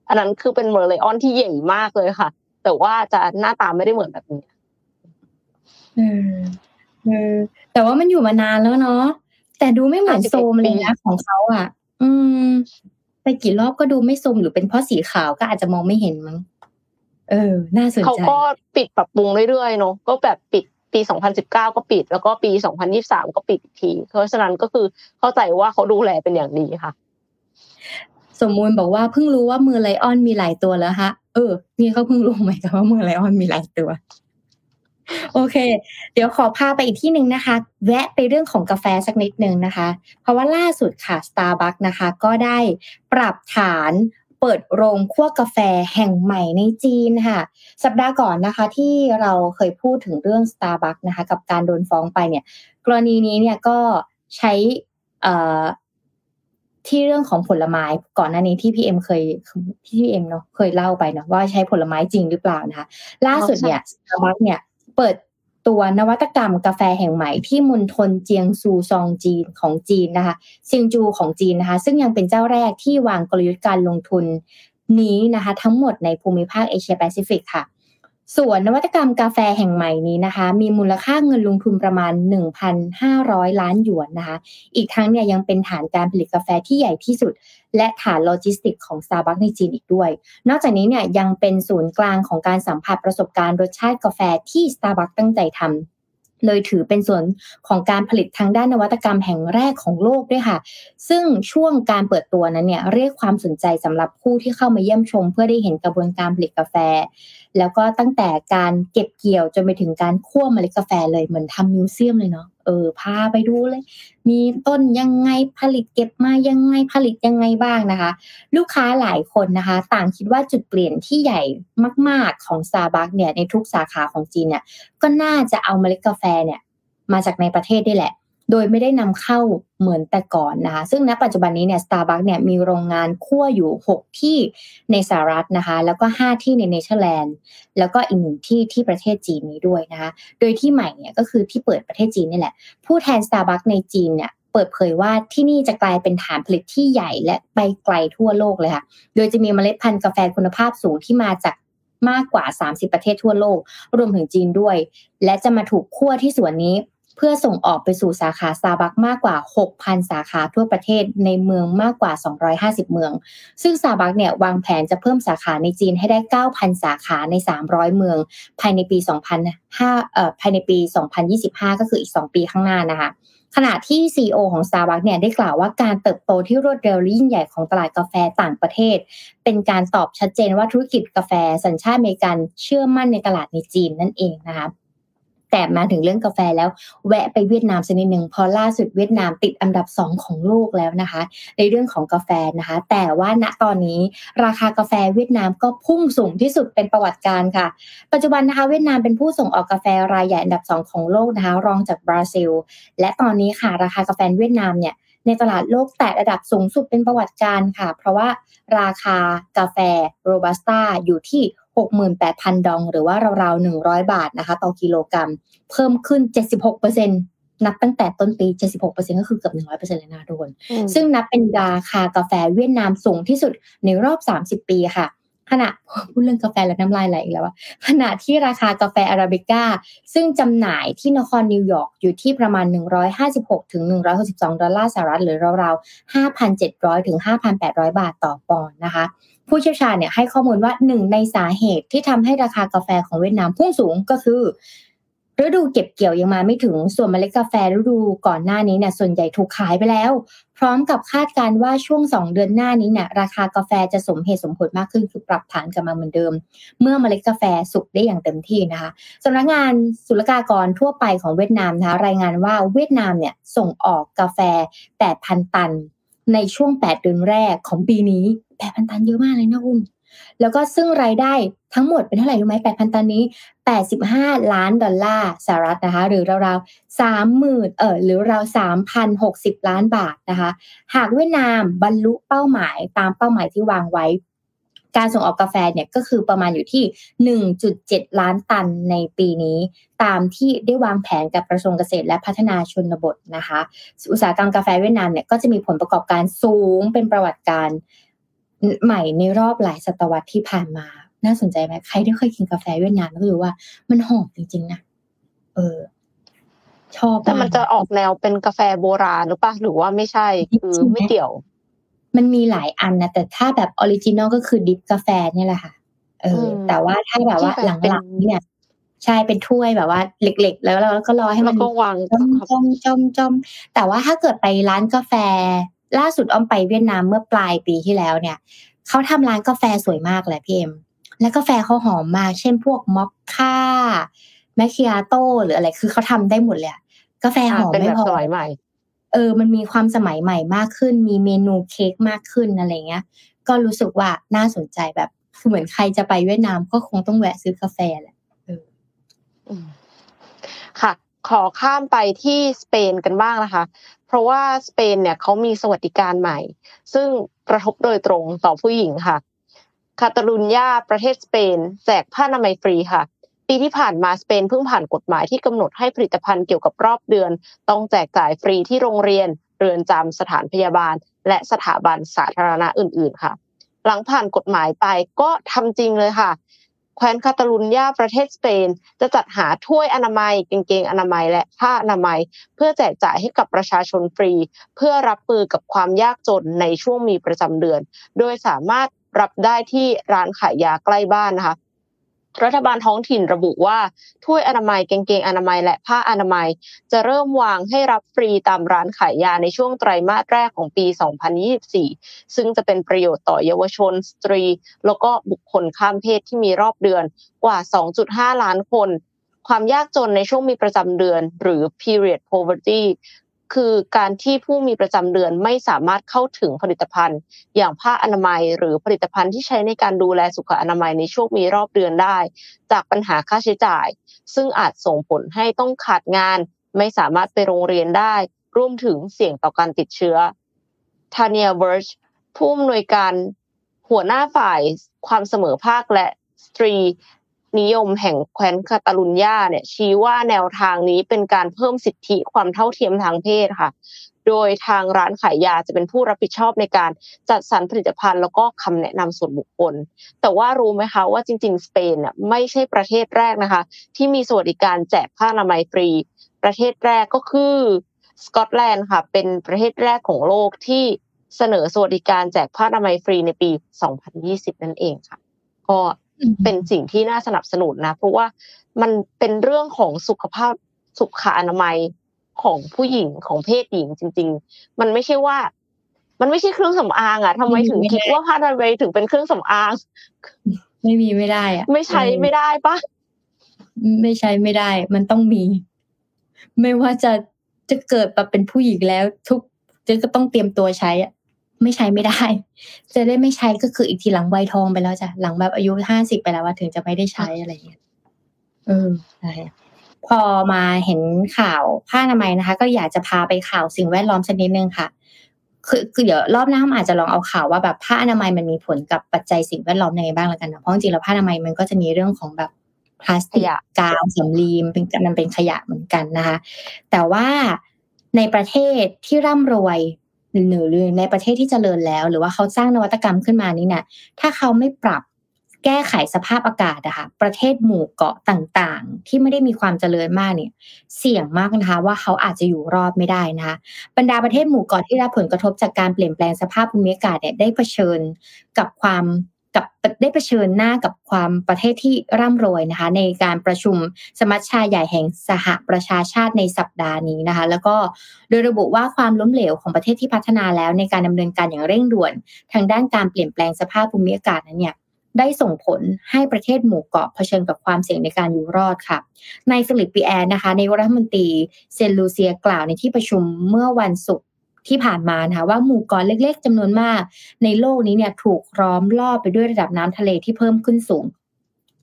อันนั้นคือเป็นเมอร์ไลออนที่ใหญ่มากเลยค่ะแต่ว่าจะหน้าตาไม่ได้เหมือนแบบนี้แต่ว่ามันอยู่มานานแล้วเนาะแต่ดูไม่เหมือนโซมเลยนะของเขาอ่ะไปกี่รอบก็ดูไม่โซมหรือเป็นเพราะสีขาวก็อาจจะมองไม่เห็นมั้งน่าสนใจเขาก็ปิดปรับปรุงเรื่อยๆเนาะก็แบบปิดปี2019ก็ปิดแล้วก็ปี2023ก็ปิดอีกทีเพราะฉะนั้นก็คือเข้าใจว่าเขาดูแลเป็นอย่างดีค่ะสมมูลบอกว่าเพิ่งรู้ว่าเมอร์ไลออนมีหลายตัวแล้วฮะนี่เขาเพิ่งรู้เหมือนกันว่าเมอร์ไลออนมีหลายตัวโอเคเดี๋ยวขอพาไปอีกที่นึงนะคะแวะไปเรื่องของกาแฟสักนิดนึงนะคะเพราะว่าล่าสุดค่ะ Starbucks นะคะก็ได้ปรับฐานเปิดโรงคั่วกาแฟแห่งใหม่ในจีนค่ะสัปดาห์ก่อนนะคะที่เราเคยพูดถึงเรื่อง Starbucks นะคะกับการโดนฟ้องไปเนี่ยกรณีนี้เนี่ยก็ใช้ที่เรื่องของผลไม้ก่อนหน้านี้ที่พี่เอ็มเนาะเคยเล่าไปเนาะว่าใช้ผลไม้จริงหรือเปล่านะคะล่าสุดเนี่ย Starbucks เนี่ยเปิดตัวนวัตกรรมกาแฟแห่งใหม่ที่มณฑลเจียงซูซองจีนของจีนนะคะเซียงจูของจีนนะคะซึ่งยังเป็นเจ้าแรกที่วางกลยุทธ์การลงทุนนี้นะคะทั้งหมดในภูมิภาคเอเชียแปซิฟิกค่ะส่วนนวัตกรรมกาแฟแห่งใหม่นี้นะคะมีมูลค่าเงินลงทุนประมาณ 1,500 ล้านหยวนนะคะอีกทั้งเนี่ยยังเป็นฐานการผลิตกาแฟที่ใหญ่ที่สุดและฐานโลจิสติกส์ของ Starbucks ในจีนอีกด้วยนอกจากนี้เนี่ยยังเป็นศูนย์กลางของการสัมผัสประสบการณ์รสชาติกาแฟที่ Starbucks ตั้งใจทำเลยถือเป็นส่วนของการผลิตทางด้านนวัตกรรมแห่งแรกของโลกด้วยค่ะซึ่งช่วงการเปิดตัวนั้นเนี่ยเรียกความสนใจสำหรับผู้ที่เข้ามาเยี่ยมชมเพื่อได้เห็นกระบวนการผลิตกาแฟแล้วก็ตั้งแต่การเก็บเกี่ยวจนไปถึงการคั่วเมล็ดกาแฟเลยเหมือนทำมิวเซียมเลยเนาะพาไปดูเลยมีต้นยังไงผลิตเก็บมายังไงผลิตยังไงบ้างนะคะลูกค้าหลายคนนะคะต่างคิดว่าจุดเปลี่ยนที่ใหญ่มากๆของ Starbucks เนี่ยในทุกสาขาของจีนเนี่ยก็น่าจะเอาเมล็ดกาแฟเนี่ยมาจากในประเทศได้แหละโดยไม่ได้นำเข้าเหมือนแต่ก่อนนะคะซึ่งณปัจจุบันนี้เนี่ย Starbucks เนี่ยมีโรงงานคั่วอยู่6ที่ในสหรัฐนะคะแล้วก็5ที่ในเนเธอร์แลนด์แล้วก็อีก1ที่ที่ประเทศจีนนี้ด้วยนะคะโดยที่ใหม่เนี่ยก็คือที่เปิดประเทศจีนนี่แหละผู้แทน Starbucks ในจีนเนี่ยเปิดเผยว่าที่นี่จะกลายเป็นฐานผลิตที่ใหญ่และไปไกลทั่วโลกเลยค่ะโดยจะมีเมล็ดพันธุ์กาแฟคุณภาพสูงที่มาจากมากกว่า30ประเทศทั่วโลกรวมถึงจีนด้วยและจะมาถูกคั่วที่สวนนี้ เพื่อส่งออกไปสู่สาขา Starbucks มากกว่า 6,000 สาขาทั่วประเทศในเมืองมากกว่า250เมืองซึ่ง Starbucks เนี่ยวางแผนจะเพิ่มสาขาในจีนให้ได้ 9,000 สาขาใน300เมืองภายในปี2025ก็คืออีก2ปีข้างหน้านะคะขณะที่ CEO ของ Starbucks เนี่ยได้กล่าวว่าการเติบโตที่รวดเร็วและยิ่งใหญ่ของตลาดกาแฟต่างประเทศเป็นการตอบชัดเจนว่าธุรกิจกาแฟสัญชาติอเมริกันเชื่อมั่นในตลาดในจีนนั่นเองนะคะแต่มาถึงเรื่องกาแฟแล้วแวะไปเวียดนามสักนิดนึงพอล่าสุดเวียดนามติดอันดับ2ของโลกแล้วนะคะในเรื่องของกาแฟนะคะแต่ว่าณตอนนี้ราคากาแฟเวียดนามก็พุ่งสูงที่สุดเป็นประวัติการณ์ค่ะปัจจุบันนะคะเวียดนามเป็นผู้ส่งออกกาแฟรายใหญ่อันดับ2ของโลกนะคะรองจากบราซิลและตอนนี้ค่ะราคากาแฟเวียดนามเนี่ยในตลาดโลกแตะระดับสูงสุดเป็นประวัติการณ์ค่ะเพราะว่าราคากาแฟโรบัสต้าอยู่ที่68,000 ดองหรือว่าราวๆ100บาทนะคะต่อกิโลกรัมเพิ่มขึ้น 76% นับตั้งแต่ต้นปี 76% ก็คือเกือบ 100% เลยนะทุกคนซึ่งนับเป็นราคากาแฟเวียดนามสูงที่สุดในรอบ30 ปีค่ะขณะพูดเรื่องกาแฟแล้วน้ำลายไหลอีกแล้วขณะที่ราคากาแฟอาราบิก้าซึ่งจำหน่ายที่นครนิวยอร์กอยู่ที่ประมาณ156ถึง162ดอลลาร์สหรัฐหรือราวๆ 5,700 ถึง 5,800 บาทต่อปอนด์นะคะผู้เชี่ยวชาญเนี่ยให้ข้อมูลว่า1ในสาเหตุที่ทำให้ราคากาแฟของเวียดนามพุ่งสูงก็คือฤดูเก็บเกี่ยวยังมาไม่ถึงส่วนเมล็ดกาแฟฤดูก่อนหน้านี้เนี่ยส่วนใหญ่ถูกขายไปแล้วพร้อมกับคาดการณ์ว่าช่วง2เดือนหน้านี้เนี่ยราคากาแฟจะสมเหตุสมผลมากขึ้นคือปรับฐานกลับมาเหมือนเดิมเมื่อเมล็ดกาแฟสุกได้อย่างเต็มที่นะคะสำนักงานศุลกากรทั่วไปของเวียดนามนะคะรายงานว่าเวียดนามเนี่ยส่งออกกาแฟ 8,000 ตันในช่วง8เดือนแรกของปีนี้ 8,000 ตันเยอะมากเลยนะคุณแล้วก็ซึ่งรายได้ทั้งหมดเป็นเท่าไหร่รู้ไหม 8,000 ตันนี้85ล้านดอลลาร์สหรัฐนะคะหรือราวๆ 30,000 หรือราว 3,060 ล้านบาทนะคะหากเวียดนามบรรลุเป้าหมายตามเป้าหมายที่วางไว้การส่งออกกาแฟเนี่ยก็คือประมาณอยู่ที่ 1.7 ล้านตันในปีนี้ตามที่ได้วางแผนกับกระทรวงเกษตรและพัฒนาชนบทนะคะอุตสาหกรรมกาแฟเวียดนามเนี่ยก็จะมีผลประกอบการสูงเป็นประวัติการใหม่ในรอบหลายศตวรรษที่ผ่านมาน่าสนใจไหมใครที่เคยกินกาแฟเวียดนามก็รู้ว่ามันหอมจริงๆนะชอบแต่มันจะออกแนวเป็นกาแฟโบราณหรือเปล่าหรือว่าไม่ใช่คือไม่เกี่ยวมันมีหลายอันนะแต่ถ้าแบบออริจินอลก็คือดิฟกาแฟนี่แหละค่ะแต่ว่าถ้าแบบว่าหลังๆเนี่ยใช่เป็นถ้วยแบบว่าเล็กๆแล้วเราก็รอให้มันวางจ้อมแต่ว่าถ้าเกิดไปร้านกาแฟล่าสุดอ้อมไปเวียดนามเมื่อปลายปีที่แล้วเนี่ยเขาทำร้านกาแฟสวยมากเลยพี่เอ็มและกาแฟเขาหอมมากเช่นพวกมอคค่าแมคคิอาโต้หรืออะไรคือเขาทำได้หมดเลยกาแฟหอมไม่พอสมัยใหม่มันมีความสมัยใหม่มากขึ้นมีเมนูเค้กมากขึ้นอะไรเงี้ยก็รู้สึกว่าน่าสนใจแบบคือเหมือนใครจะไปเวียดนามก็คงต้องแวะซื้อกาแฟแหละค่ะขอข้ามไปที่สเปนกันบ้างนะคะเพราะว่าสเปนเนี่ยเขามีสวัสดิการใหม่ซึ่งกระทบโดยตรงต่อผู้หญิงค่ะคาตาลุญญาประเทศสเปนแจกผ้าอนามัยฟรีค่ะปีที่ผ่านมาสเปนเพิ่งผ่านกฎหมายที่กำหนดให้ผลิตภัณฑ์เกี่ยวกับรอบเดือนต้องแจกจ่ายฟรีที่โรงเรียนเรือนจำสถานพยาบาลและสถาบันสาธารณะอื่นๆค่ะหลังผ่านกฎหมายไปก็ทำจริงเลยค่ะแคว้นคาตาลุญญาประเทศสเปนจะจัดหาถ้วยอนามัยกางเกงอนามัยและผ้าอนามัยเพื่อแจกจ่ายให้กับประชาชนฟรีเพื่อรับมือกับความยากจนในช่วงมีประจำเดือนโดยสามารถรับได้ที่ร้านขายยาใกล้บ้านนะคะรัฐบาลท้องถิ่นระบุว่าถ้วยอนามัยกางเกงอนามัยและผ้าอนามัยจะเริ่มวางให้รับฟรีตามร้านขายยาในช่วงไตรมาสแรกของปี 2024 ซึ่งจะเป็นประโยชน์ต่อเยาวชนสตรีแล้วก็บุคคลข้ามเพศที่มีรอบเดือนกว่า 2.5 ล้านคนความยากจนในช่วงมีประจำเดือนหรือ period povertyคือการที่ผู้มีประจำเดือนไม่สามารถเข้าถึงผลิตภัณฑ์อย่างผ้าอนามัยหรือผลิตภัณฑ์ที่ใช้ในการดูแลสุขอนามัยในช่วงมีรอบเดือนได้จากปัญหาค่าใช้จ่ายซึ่งอาจส่งผลให้ต้องขาดงานไม่สามารถไปโรงเรียนได้รวมถึงเสี่ยงต่อการติดเชื้อทาเนียเบิร์ชผู้อำนวยการหัวหน้าฝ่ายความเสมอภาคและสตรีนิยมแห่งแคว้นคาตาลุญญาเนี่ยชี้ว่าแนวทางนี้เป็นการเพิ่มสิทธิความเท่าเทียมทางเพศค่ะโดยทางร้านขายยาจะเป็นผู้รับผิดชอบในการจัดสรรผลิตภัณฑ์แล้วก็คำแนะนำส่วนบุคคลแต่ว่ารู้ไหมคะว่าจริงๆสเปนไม่ใช่ประเทศแรกนะคะที่มีสวัสดิการแจกผ้าอนามัยฟรี ประเทศแรกก็คือสกอตแลนด์ค่ะเป็นประเทศแรกของโลกที่เสนอสวัสดิการแจกผ้าอนามัยฟรีในปี2020นั่นเองค่ะก็เป็นสิ่งที่น่าสนับสนุนนะเพราะว่ามันเป็นเรื่องของสุขภาพสุขอนามัยของผู้หญิงของเพศหญิงจริงๆมันไม่ใช่เครื่องสำอางอ่ะทำไมถึงคิดว่าผ้าอนามัยถึงเป็นเครื่องสำอางไม่มีไม่ได้อ่ะไม่ใช้ไม่ได้ป่ะไม่ใช้ไม่ได้มันต้องมีไม่ว่าจะเกิดมาเป็นผู้หญิงแล้วทุกก็ต้องเตรียมตัวใช้อ่ะไม่ใช้ไม่ได้จะได้ไม่ใช้ก็คืออีกทีหลังวัยทองไปแล้วจ้ะหลังแบบอายุ50ไปแล้วว่าถึงจะไม่ได้ใช้อะไรอย่างเงี้ยใช่พอมาเห็นข่าวผ้าอนามัยนะคะก็อยากจะพาไปข่าวสิ่งแวดล้อมสักนิดนึงค่ะคือเดี๋ยวรอบหน้าอาจจะลองเอาข่าวว่าแบบผ้าอนามัยมันมีผลกับปัจจัยสิ่งแวดล้อมยังไงบ้างละกันนะเพราะจริงๆแล้วผ้าอนามัยมันก็จะมีเรื่องของแบบพลาสติกกาวสำลีมันเป็นขยะเหมือนกันนะคะแต่ว่าในประเทศที่ร่ำรวยหรือในประเทศที่เจริญแล้วหรือว่าเขาสร้างนวัตกรรมขึ้นมานี้เนี่ยถ้าเขาไม่ปรับแก้ไขสภาพอากาศนะคะประเทศหมู่เกาะต่างๆที่ไม่ได้มีความเจริญมากเนี่ยเสี่ยงมากนะคะว่าเขาอาจจะอยู่รอดไม่ได้นะคะบรรดาประเทศหมู่เกาะที่ได้ผลกระทบจากการเปลี่ยนแปลงสภาพภูมิอากาศเนี่ยได้เผชิญหน้ากับความประเทศที่ร่ำรวยนะคะในการประชุมสมัชชาใหญ่แห่งสหประชาชาติในสัปดาห์นี้นะคะแล้วก็โดยระบุว่าความล้มเหลวของประเทศที่พัฒนาแล้วในการดำเนินการอย่างเร่งด่วนทางด้านการเปลี่ยนแปลงสภาพภูมิอากาศนั้นเนี่ยได้ส่งผลให้ประเทศหมู่เกาะเผชิญกับความเสี่ยงในการอยู่รอดค่ะนายฟิลิปปีแอร์นะคะนายกรัฐมนตรีเซนต์ลูเซียกล่าวในที่ประชุมเมื่อวันศุกร์ที่ผ่านมานะคะว่าหมู่เกาะเล็กๆจำนวนมากในโลกนี้เนี่ยถูกล้อมรอบไปด้วยระดับน้ำทะเลที่เพิ่มขึ้นสูง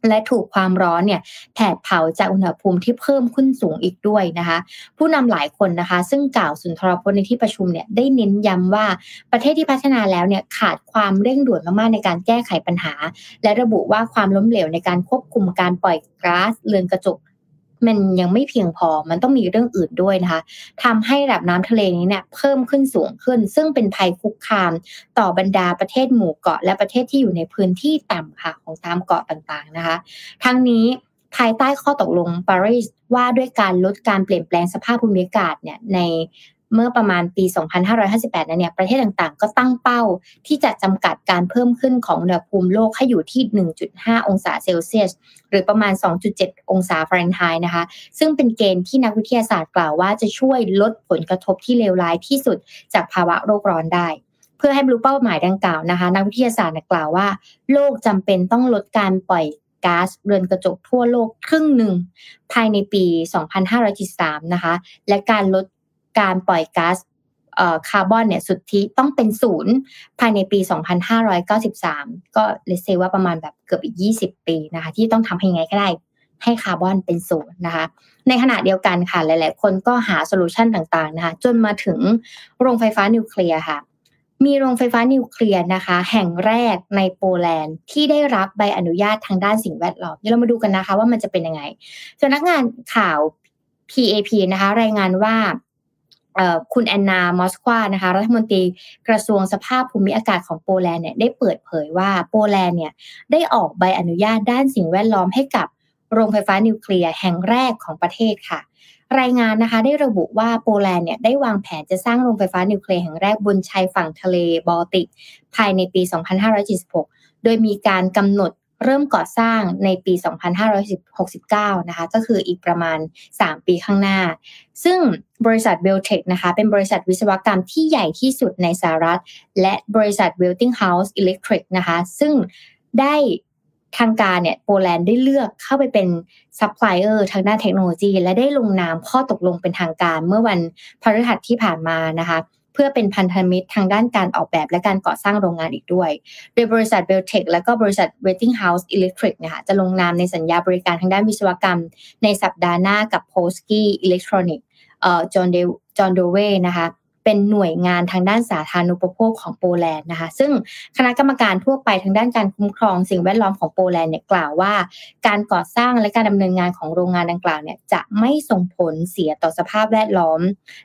และถูกความร้อนเนี่ยแผดเผาจากอุณหภูมิที่เพิ่มขึ้นสูงอีกด้วยนะคะผู้นำหลายคนนะคะซึ่งกล่าวสุนทรพจน์ในที่ประชุมเนี่ยได้เน้นย้ำว่าประเทศที่พัฒนาแล้วเนี่ยขาดความเร่งด่วนมากๆในการแก้ไขปัญหาและระบุว่าความล้มเหลวในการควบคุมการปล่อยก๊าซเรือนกระจกมันยังไม่เพียงพอมันต้องมีเรื่องอื่นด้วยนะคะทำให้ระดับน้ำทะเลนี้เนี่ยเพิ่มขึ้นสูงขึ้นซึ่งเป็นภัยคุกคามต่อบรรดาประเทศหมู่เกาะและประเทศที่อยู่ในพื้นที่ต่ำค่ะของตามเกาะต่างๆนะคะทั้งนี้ภายใต้ข้อตกลงปารีสว่าด้วยการลดการเปลี่ยนแปลงสภาพภูมิอากาศเนี่ยในเมื่อประมาณปี 2558 นั้นเนี่ยประเทศต่างๆก็ตั้งเป้าที่จะจำกัดการเพิ่มขึ้นของอุณหภูมิโลกให้อยู่ที่ 1.5 องศาเซลเซียสหรือประมาณ 2.7 องศาฟาเรนไฮต์นะคะซึ่งเป็นเกณฑ์ที่นักวิทยาศาสตร์กล่าวว่าจะช่วยลดผลกระทบที่เลวร้ายที่สุดจากภาวะโลกร้อนได้เพื่อให้บรรลุเป้าหมายดังกล่าวนะคะนักวิทยาศาสตร์กล่าวว่าโลกจำเป็นต้องลดการปล่อยก๊าซเรือนกระจกทั่วโลกครึ่งหนึ่งภายในปี 2573 นะคะและการลดการปล่อยก๊าซคาร์บอนเนี่ยสุทธิต้องเป็น0ภายในปี2593ก็เลยเซว่าประมาณแบบเกือบอีก20ปีนะคะที่ต้องทำให้ไงก็ได้ให้คาร์บอนเป็น0นะคะในขณะเดียวกันค่ะหลายๆคนก็หาโซลูชันต่างๆนะคะจนมาถึงโรงไฟฟ้านิวเคลียร์ค่ะมีโรงไฟฟ้านิวเคลียร์นะคะแห่งแรกในโปแลนด์ที่ได้รับใบอนุญาตทางด้านสิ่งแวดล้อมเดี๋ยวเรามาดูกันนะคะว่ามันจะเป็นยังไงสำนักงานข่าว PAP นะคะรายงานว่าคุณแอนนามอสควานะคะรัฐมนตรีกระทรวงสภาพภูมิอากาศของโปแลนด์เนี่ยได้เปิดเผยว่าโปแลนด์เนี่ยได้ออกใบอนุญาตด้านสิ่งแวดล้อมให้กับโรงไฟฟ้านิวเคลียร์แห่งแรกของประเทศค่ะรายงานนะคะได้ระบุว่าโปแลนด์เนี่ยได้วางแผนจะสร้างโรงไฟฟ้านิวเคลียร์แห่งแรกบนชายฝั่งทะเลบอลติกภายในปี 2576 โดยมีการกำหนดเริ่มก่อสร้างในปี 2569 นะคะก็คืออีกประมาณ3ปีข้างหน้าซึ่งบริษัทเบลเทคนะคะเป็นบริษัทวิศวกรรมที่ใหญ่ที่สุดในสหรัฐและบริษัท Westinghouse Electric นะคะซึ่งได้ทางการเนี่ยโปแลนด์ได้เลือกเข้าไปเป็นซัพพลายเออร์ทางด้านเทคโนโลยีและได้ลงนามข้อตกลงเป็นทางการเมื่อวันพฤหัสบดีที่ผ่านมานะคะเพื่อเป็นพันธมิตรทางด้านการออกแบบและการก่อสร้างโรงงานอีกด้วยโดยบริษัท Beltech และก็บริษัท Westinghouse Electric นะคะจะลงนามในสัญญาบริการทางด้านวิศวกรรมในสัปดาห์หน้ากับ Poski Electronic Jonde Jondove นะคะเป็นหน่วยงานทางด้านสาธารณูปโภคของโปแลนด์นะคะซึ่งคณะกรรมการทั่วไปทางด้านการคุ้มครองสิ่งแวดล้อมของโปแลนด์เนี่ยกล่าวว่าการก่อสร้างและการดำเนินงานของโรงงานดังกล่าวเนี่ยจะไม่ส่งผลเสียต่อสภาพแวดล้อม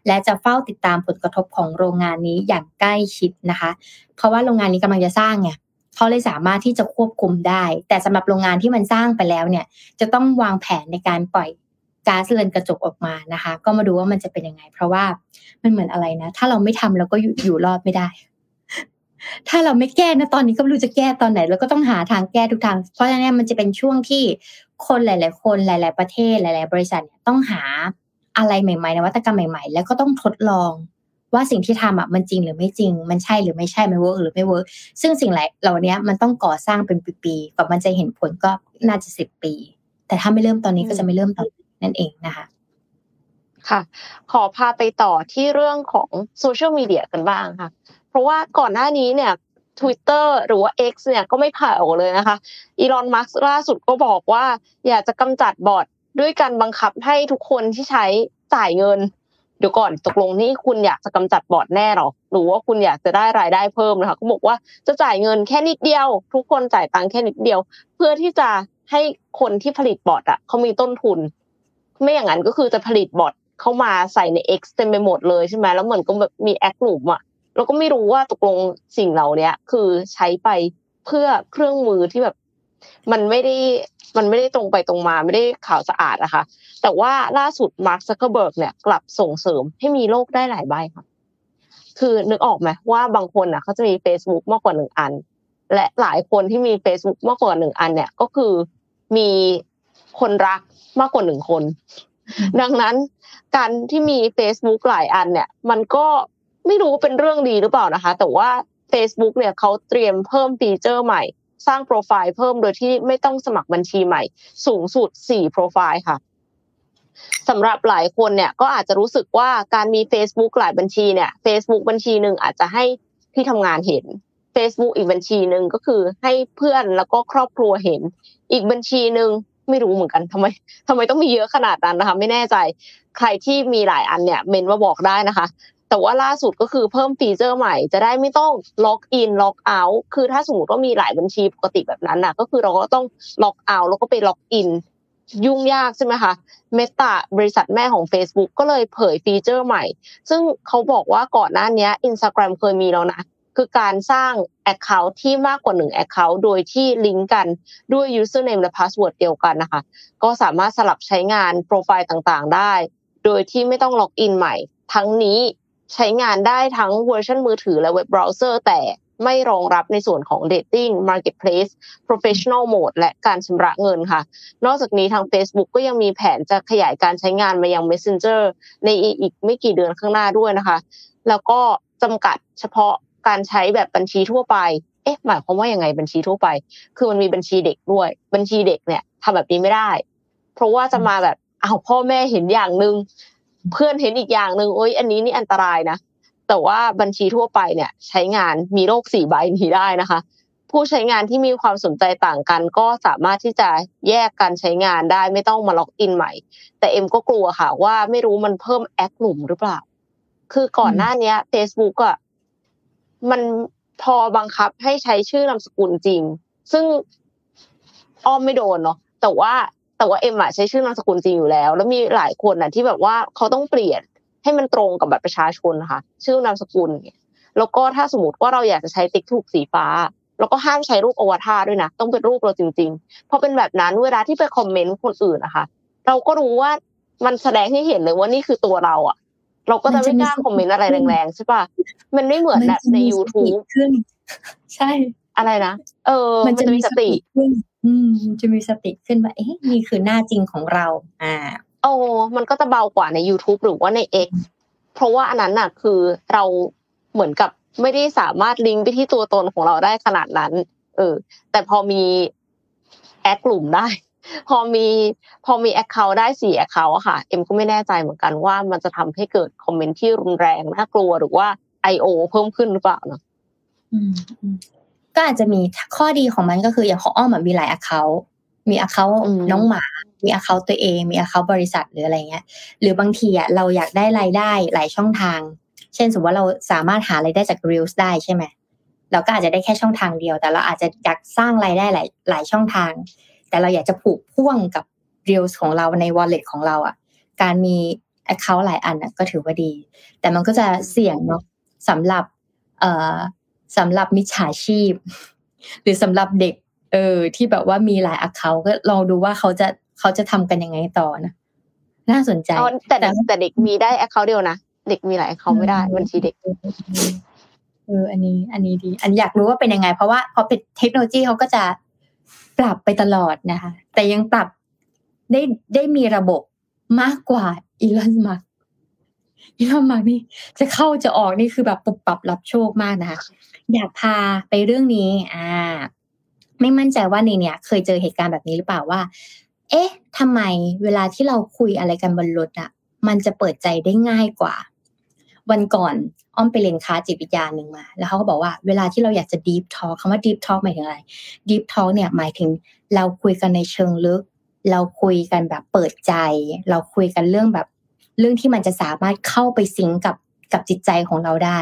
และจะเฝ้าติดตามผลกระทบของโรงงานนี้อย่างใกล้ชิดนะคะเพราะว่าโรงงานนี้กำลังจะสร้างไงเขาเลยสามารถที่จะควบคุมได้แต่สำหรับโรงงานที่มันสร้างไปแล้วเนี่ยจะต้องวางแผนในการปล่อย ก๊าซเรือนกระจกออกมานะคะก็มาดูว่ามันจะเป็นยังไงเพราะว่ามันเหมือนอะไรนะถ้าเราไม่ทำเราก็อยู่รอดไม่ได้ถ้าเราไม่แก้นะตอนนี้ก็ไม่รู้จะแก้ตอนไหนเราก็ต้องหาทางแก้ทุกทางเพราะฉะนั้นมันจะเป็นช่วงที่คนหลายๆคนหลายๆประเทศหลายๆบริษัทเนี่ยต้องหาอะไรใหม่ๆนวัตกรรมใหม่ๆแล้วก็ต้องทดลองว่าสิ่งที่ทำอ่ะมันจริงหรือไม่จริงมันใช่หรือไม่ใช่มันเวิร์กหรือไม่เวิร์กซึ่งสิ่งเหล่านี้มันต้องก่อสร้างเป็นปีๆกว่ามันจะเห็นผลก็น่าจะ10ปีแต่ถ้าไม่เริ่มตอนนี้ก็จะไม่เริ่มตอนนั่นเองนะคะค่ะขอพาไปต่อที่เรื่องของโซเชียลมีเดียกันบ้างค่ะเพราะว่าก่อนหน้านี้เนี่ย Twitter หรือว่า X เนี่ยก็ไม่ผ่านออกเลยนะคะอีลอนมัสก์ล่าสุดก็บอกว่าอยากจะกำจัดบอทด้วยการบังคับให้ทุกคนที่ใช้จ่ายเงินเดี๋ยวก่อนตกลงนี่คุณอยากจะกำจัดบอทแน่หรอหรือว่าคุณอยากจะได้รายได้เพิ่มนะคะก็บอกว่าจะจ่ายเงินแค่นิดเดียวทุกคนจ่ายตังค์แค่นิดเดียวเพื่อที่จะให้คนที่ผลิตบอทอ่ะเขามีต้นทุนไม่อย่างนั้นก็คือจะผลิตบอทเข้ามาใส่ใน X เต็มไปหมดเลยใช่ไหมแล้วเหมือนก็แบบมีแอคหลุมอ่ะเราก็ไม่รู้ว่าตกลงสิ่งเหล่านี้คือใช้ไปเพื่อเครื่องมือที่แบบมันไม่ได้ตรงไปตรงมาไม่ได้ข่าวสะอาดนะคะแต่ว่าล่าสุดมาร์คซักเคอร์เบิร์กเนี่ยกลับส่งเสริมให้มีโลกได้หลายใบค่ะคือนึกออกไหมว่าบางคนน่ะเขาจะมี Facebook มากกว่า1อันและหลายคนที่มี Facebook มากกว่า1อันเนี่ยก็คือมีคนรักมากกว่า1คนดังนั้นการที่มี Facebook หลายอันเนี่ยมันก็ไม่รู้เป็นเรื่องดีหรือเปล่านะคะแต่ว่า Facebook เนี่ยเขาเตรียมเพิ่มฟีเจอร์ใหม่สร้างโปรไฟล์เพิ่มโดยที่ไม่ต้องสมัครบัญชีใหม่สูงสุด4โปรไฟล์ค่ะสำหรับหลายคนเนี่ยก็อาจจะรู้สึกว่าการมี Facebook หลายบัญชีเนี่ย Facebook บัญชีนึงอาจจะให้ที่ทำงานเห็น Facebook อีกบัญชีนึงก็คือให้เพื่อนแล้วก็ครอบครัวเห็นอีกบัญชีนึงไม่รู้เหมือนกันทำไมต้องมีเยอะขนาดนั้นนะคะไม่แน่ใจใครที่มีหลายอันเนี่ยเมนว่าบอกได้นะคะแต่ว่าล่าสุดก็คือเพิ่มฟีเจอร์ใหม่จะได้ไม่ต้องล็อกอินล็อกเอาท์คือถ้าสมมติว่ามีหลายบัญชีปกติแบบนั้นน่ะก็คือเราก็ต้องล็อกเอาท์แล้วก็ไปล็อกอินยุ่งยากใช่ไหมคะ Meta บริษัทแม่ของ Facebook ก็เลยเผยฟีเจอร์ใหม่ซึ่งเขาบอกว่าก่อนหน้านี้ Instagram เคยมีแล้วนะคือการสร้าง account ที่มากกว่า1 account โดยที่ลิงก์กันด้วย username และ password เดียวกันนะคะก็สามารถสลับใช้งานโปรไฟล์ต่างๆได้โดยที่ไม่ต้องล็อกอินใหม่ทั้งนี้ใช้งานได้ทั้งเวอร์ชันมือถือและเว็บเบราว์เซอร์แต่ไม่รองรับในส่วนของ Dating, Marketplace, Professional Mode และการชำระเงินค่ะนอกจากนี้ทาง Facebook ก็ยังมีแผนจะขยายการใช้งานมายัง Messenger ในอีกไม่กี่เดือนข้างหน้าด้วยนะคะแล้วก็จำกัดเฉพาะการใช้แบบบัญชีทั่วไปเอ๊ะหมายความว่ายังไงบัญชีทั่วไปคือมันมีบัญชีเด็กด้วยบัญชีเด็กเนี่ยทำแบบนี้ไม่ได้เพราะว่าจะมาแบบเอาพ่อแม่เห็นอย่างนึงเพื่อนเห็นอีกอย่างนึงโอ๊ยอันนี้นี่อันตรายนะแต่ว่าบัญชีทั่วไปเนี่ยใช้งานมีโลก4ใบนี้ได้นะคะผู้ใช้งานที่มีความสนใจต่างกันก็สามารถที่จะแยกการใช้งานได้ไม่ต้องมาล็อกอินใหม่แต่เอ็มก็กลัวค่ะว่าไม่รู้มันเพิ่มแอคหลุมหรือเปล่าคือก่อนหน้านี้ Facebook อ่ะมันพอบังคับให้ใช้ชื่อนามสกุลจริงซึ่งอ้อมไม่โดนเนาะแต่ว่าเอ็มอ่ะใช้ชื่อนามสกุลจริงอยู่แล้วแล้วมีหลายคนน่ะที่แบบว่าเขาต้องเปลี่ยนให้มันตรงกับบัตรประชาชนนะคะชื่อนามสกุลแล้วก็ถ้าสมมติว่าเราอยากจะใช้ติ๊กถูกสีฟ้าแล้วก็ห้ามใช้รูปอวตารด้วยนะต้องเป็นรูปเราจริงๆเพราะเป็นแบบนั้นเวลาที่ไปคอมเมนต์คนอื่นนะคะเราก็รู้ว่ามันแสดงให้เห็นเลยว่านี่คือตัวเราอ่ะเราก็จะไม่กล้าคอมเมนต์อะไรแรงๆใช่ป่ะมันไม่เหมือนแบบใน YouTube ใช่อะไรนะมันจะมีสติจะมีสติขึ้นว่าเอ๊ะนี่คือหน้าจริงของเรามันก็จะเบากว่าใน YouTube หรือว่าใน X เพราะว่าอันนั้นน่ะคือเราเหมือนกับไม่ได้สามารถลิงก์ไปที่ตัวตนของเราได้ขนาดนั้นแต่พอมีแอคกลุ่มได้พอมี account ได้4 account อ่ะค่ะเอ็มก็ไม่แน่ใจเหมือนกันว่ามันจะทำให้เกิดคอมเมนต์ที่รุนแรงน่ากลัวหรือว่า IO เพิ่มขึ้นหรือเปล่าเนาะก็อาจจะมีข้อดีของมันก็คืออย่างของอ้อมมันมีหลาย account มี account น้องหมามี account ตัวเองมี account บริษัทหรืออะไรเงี้ยหรือบางทีอ่ะเราอยากได้รายได้หลายช่องทางเช่นสมมติว่าเราสามารถหารายได้จาก Reels ได้ใช่มั้ยเราก็อาจจะได้แค่ช่องทางเดียวแต่เราอาจจะอยากสร้างรายได้หลายช่องทางแต่เราอยากจะผูกพ่วงกับ Reels ของเราใน Wallet ของเราอ่ะการมี account หลายอันน่ะก็ถือว่าดีแต่มันก็จะเสี่ยงเนาะสำหรับมิจฉาชีพหรือสำหรับเด็กที่แบบว่ามีหลาย account ก็ลองดูว่าเขาจะทำกันยังไงต่อนะ น่าสนใจแต่เด็กมีได้ account เดียวนะเด็กมีหลาย account ไม่ได้บัญชีเด็กอันนี้ดีอันอยากรู้ว่าเป็นยังไงเพราะว่าพอเป็นเทคโนโลยีเขาก็จะปรับไปตลอดนะคะแต่ยังปรับได้มีระบบมากกว่าอีลอนมัสก์นี่จะเข้าจะออกนี่คือแบบปุบปับรับโชคมากนะคะอยากพาไปเรื่องนี้ไม่มั่นใจว่าเนี่ยเคยเจอเหตุการณ์แบบนี้หรือเปล่าว่าเอ๊ะทำไมเวลาที่เราคุยอะไรกันบนรถอ่ะมันจะเปิดใจได้ง่ายกว่าวันก่อนอ้อมไปเรียนคลาสจิตวิทยานึงมาแล้วเขาก็บอกว่าเวลาที่เราอยากจะ Deep Talk คำว่า Deep Talk หมายถึงอะไร Deep Talk เนี่ยหมายถึงเราคุยกันในเชิงลึกเราคุยกันแบบเปิดใจเราคุยกันเรื่องแบบเรื่องที่มันจะสามารถเข้าไปซิงก์กับจิตใจของเราได้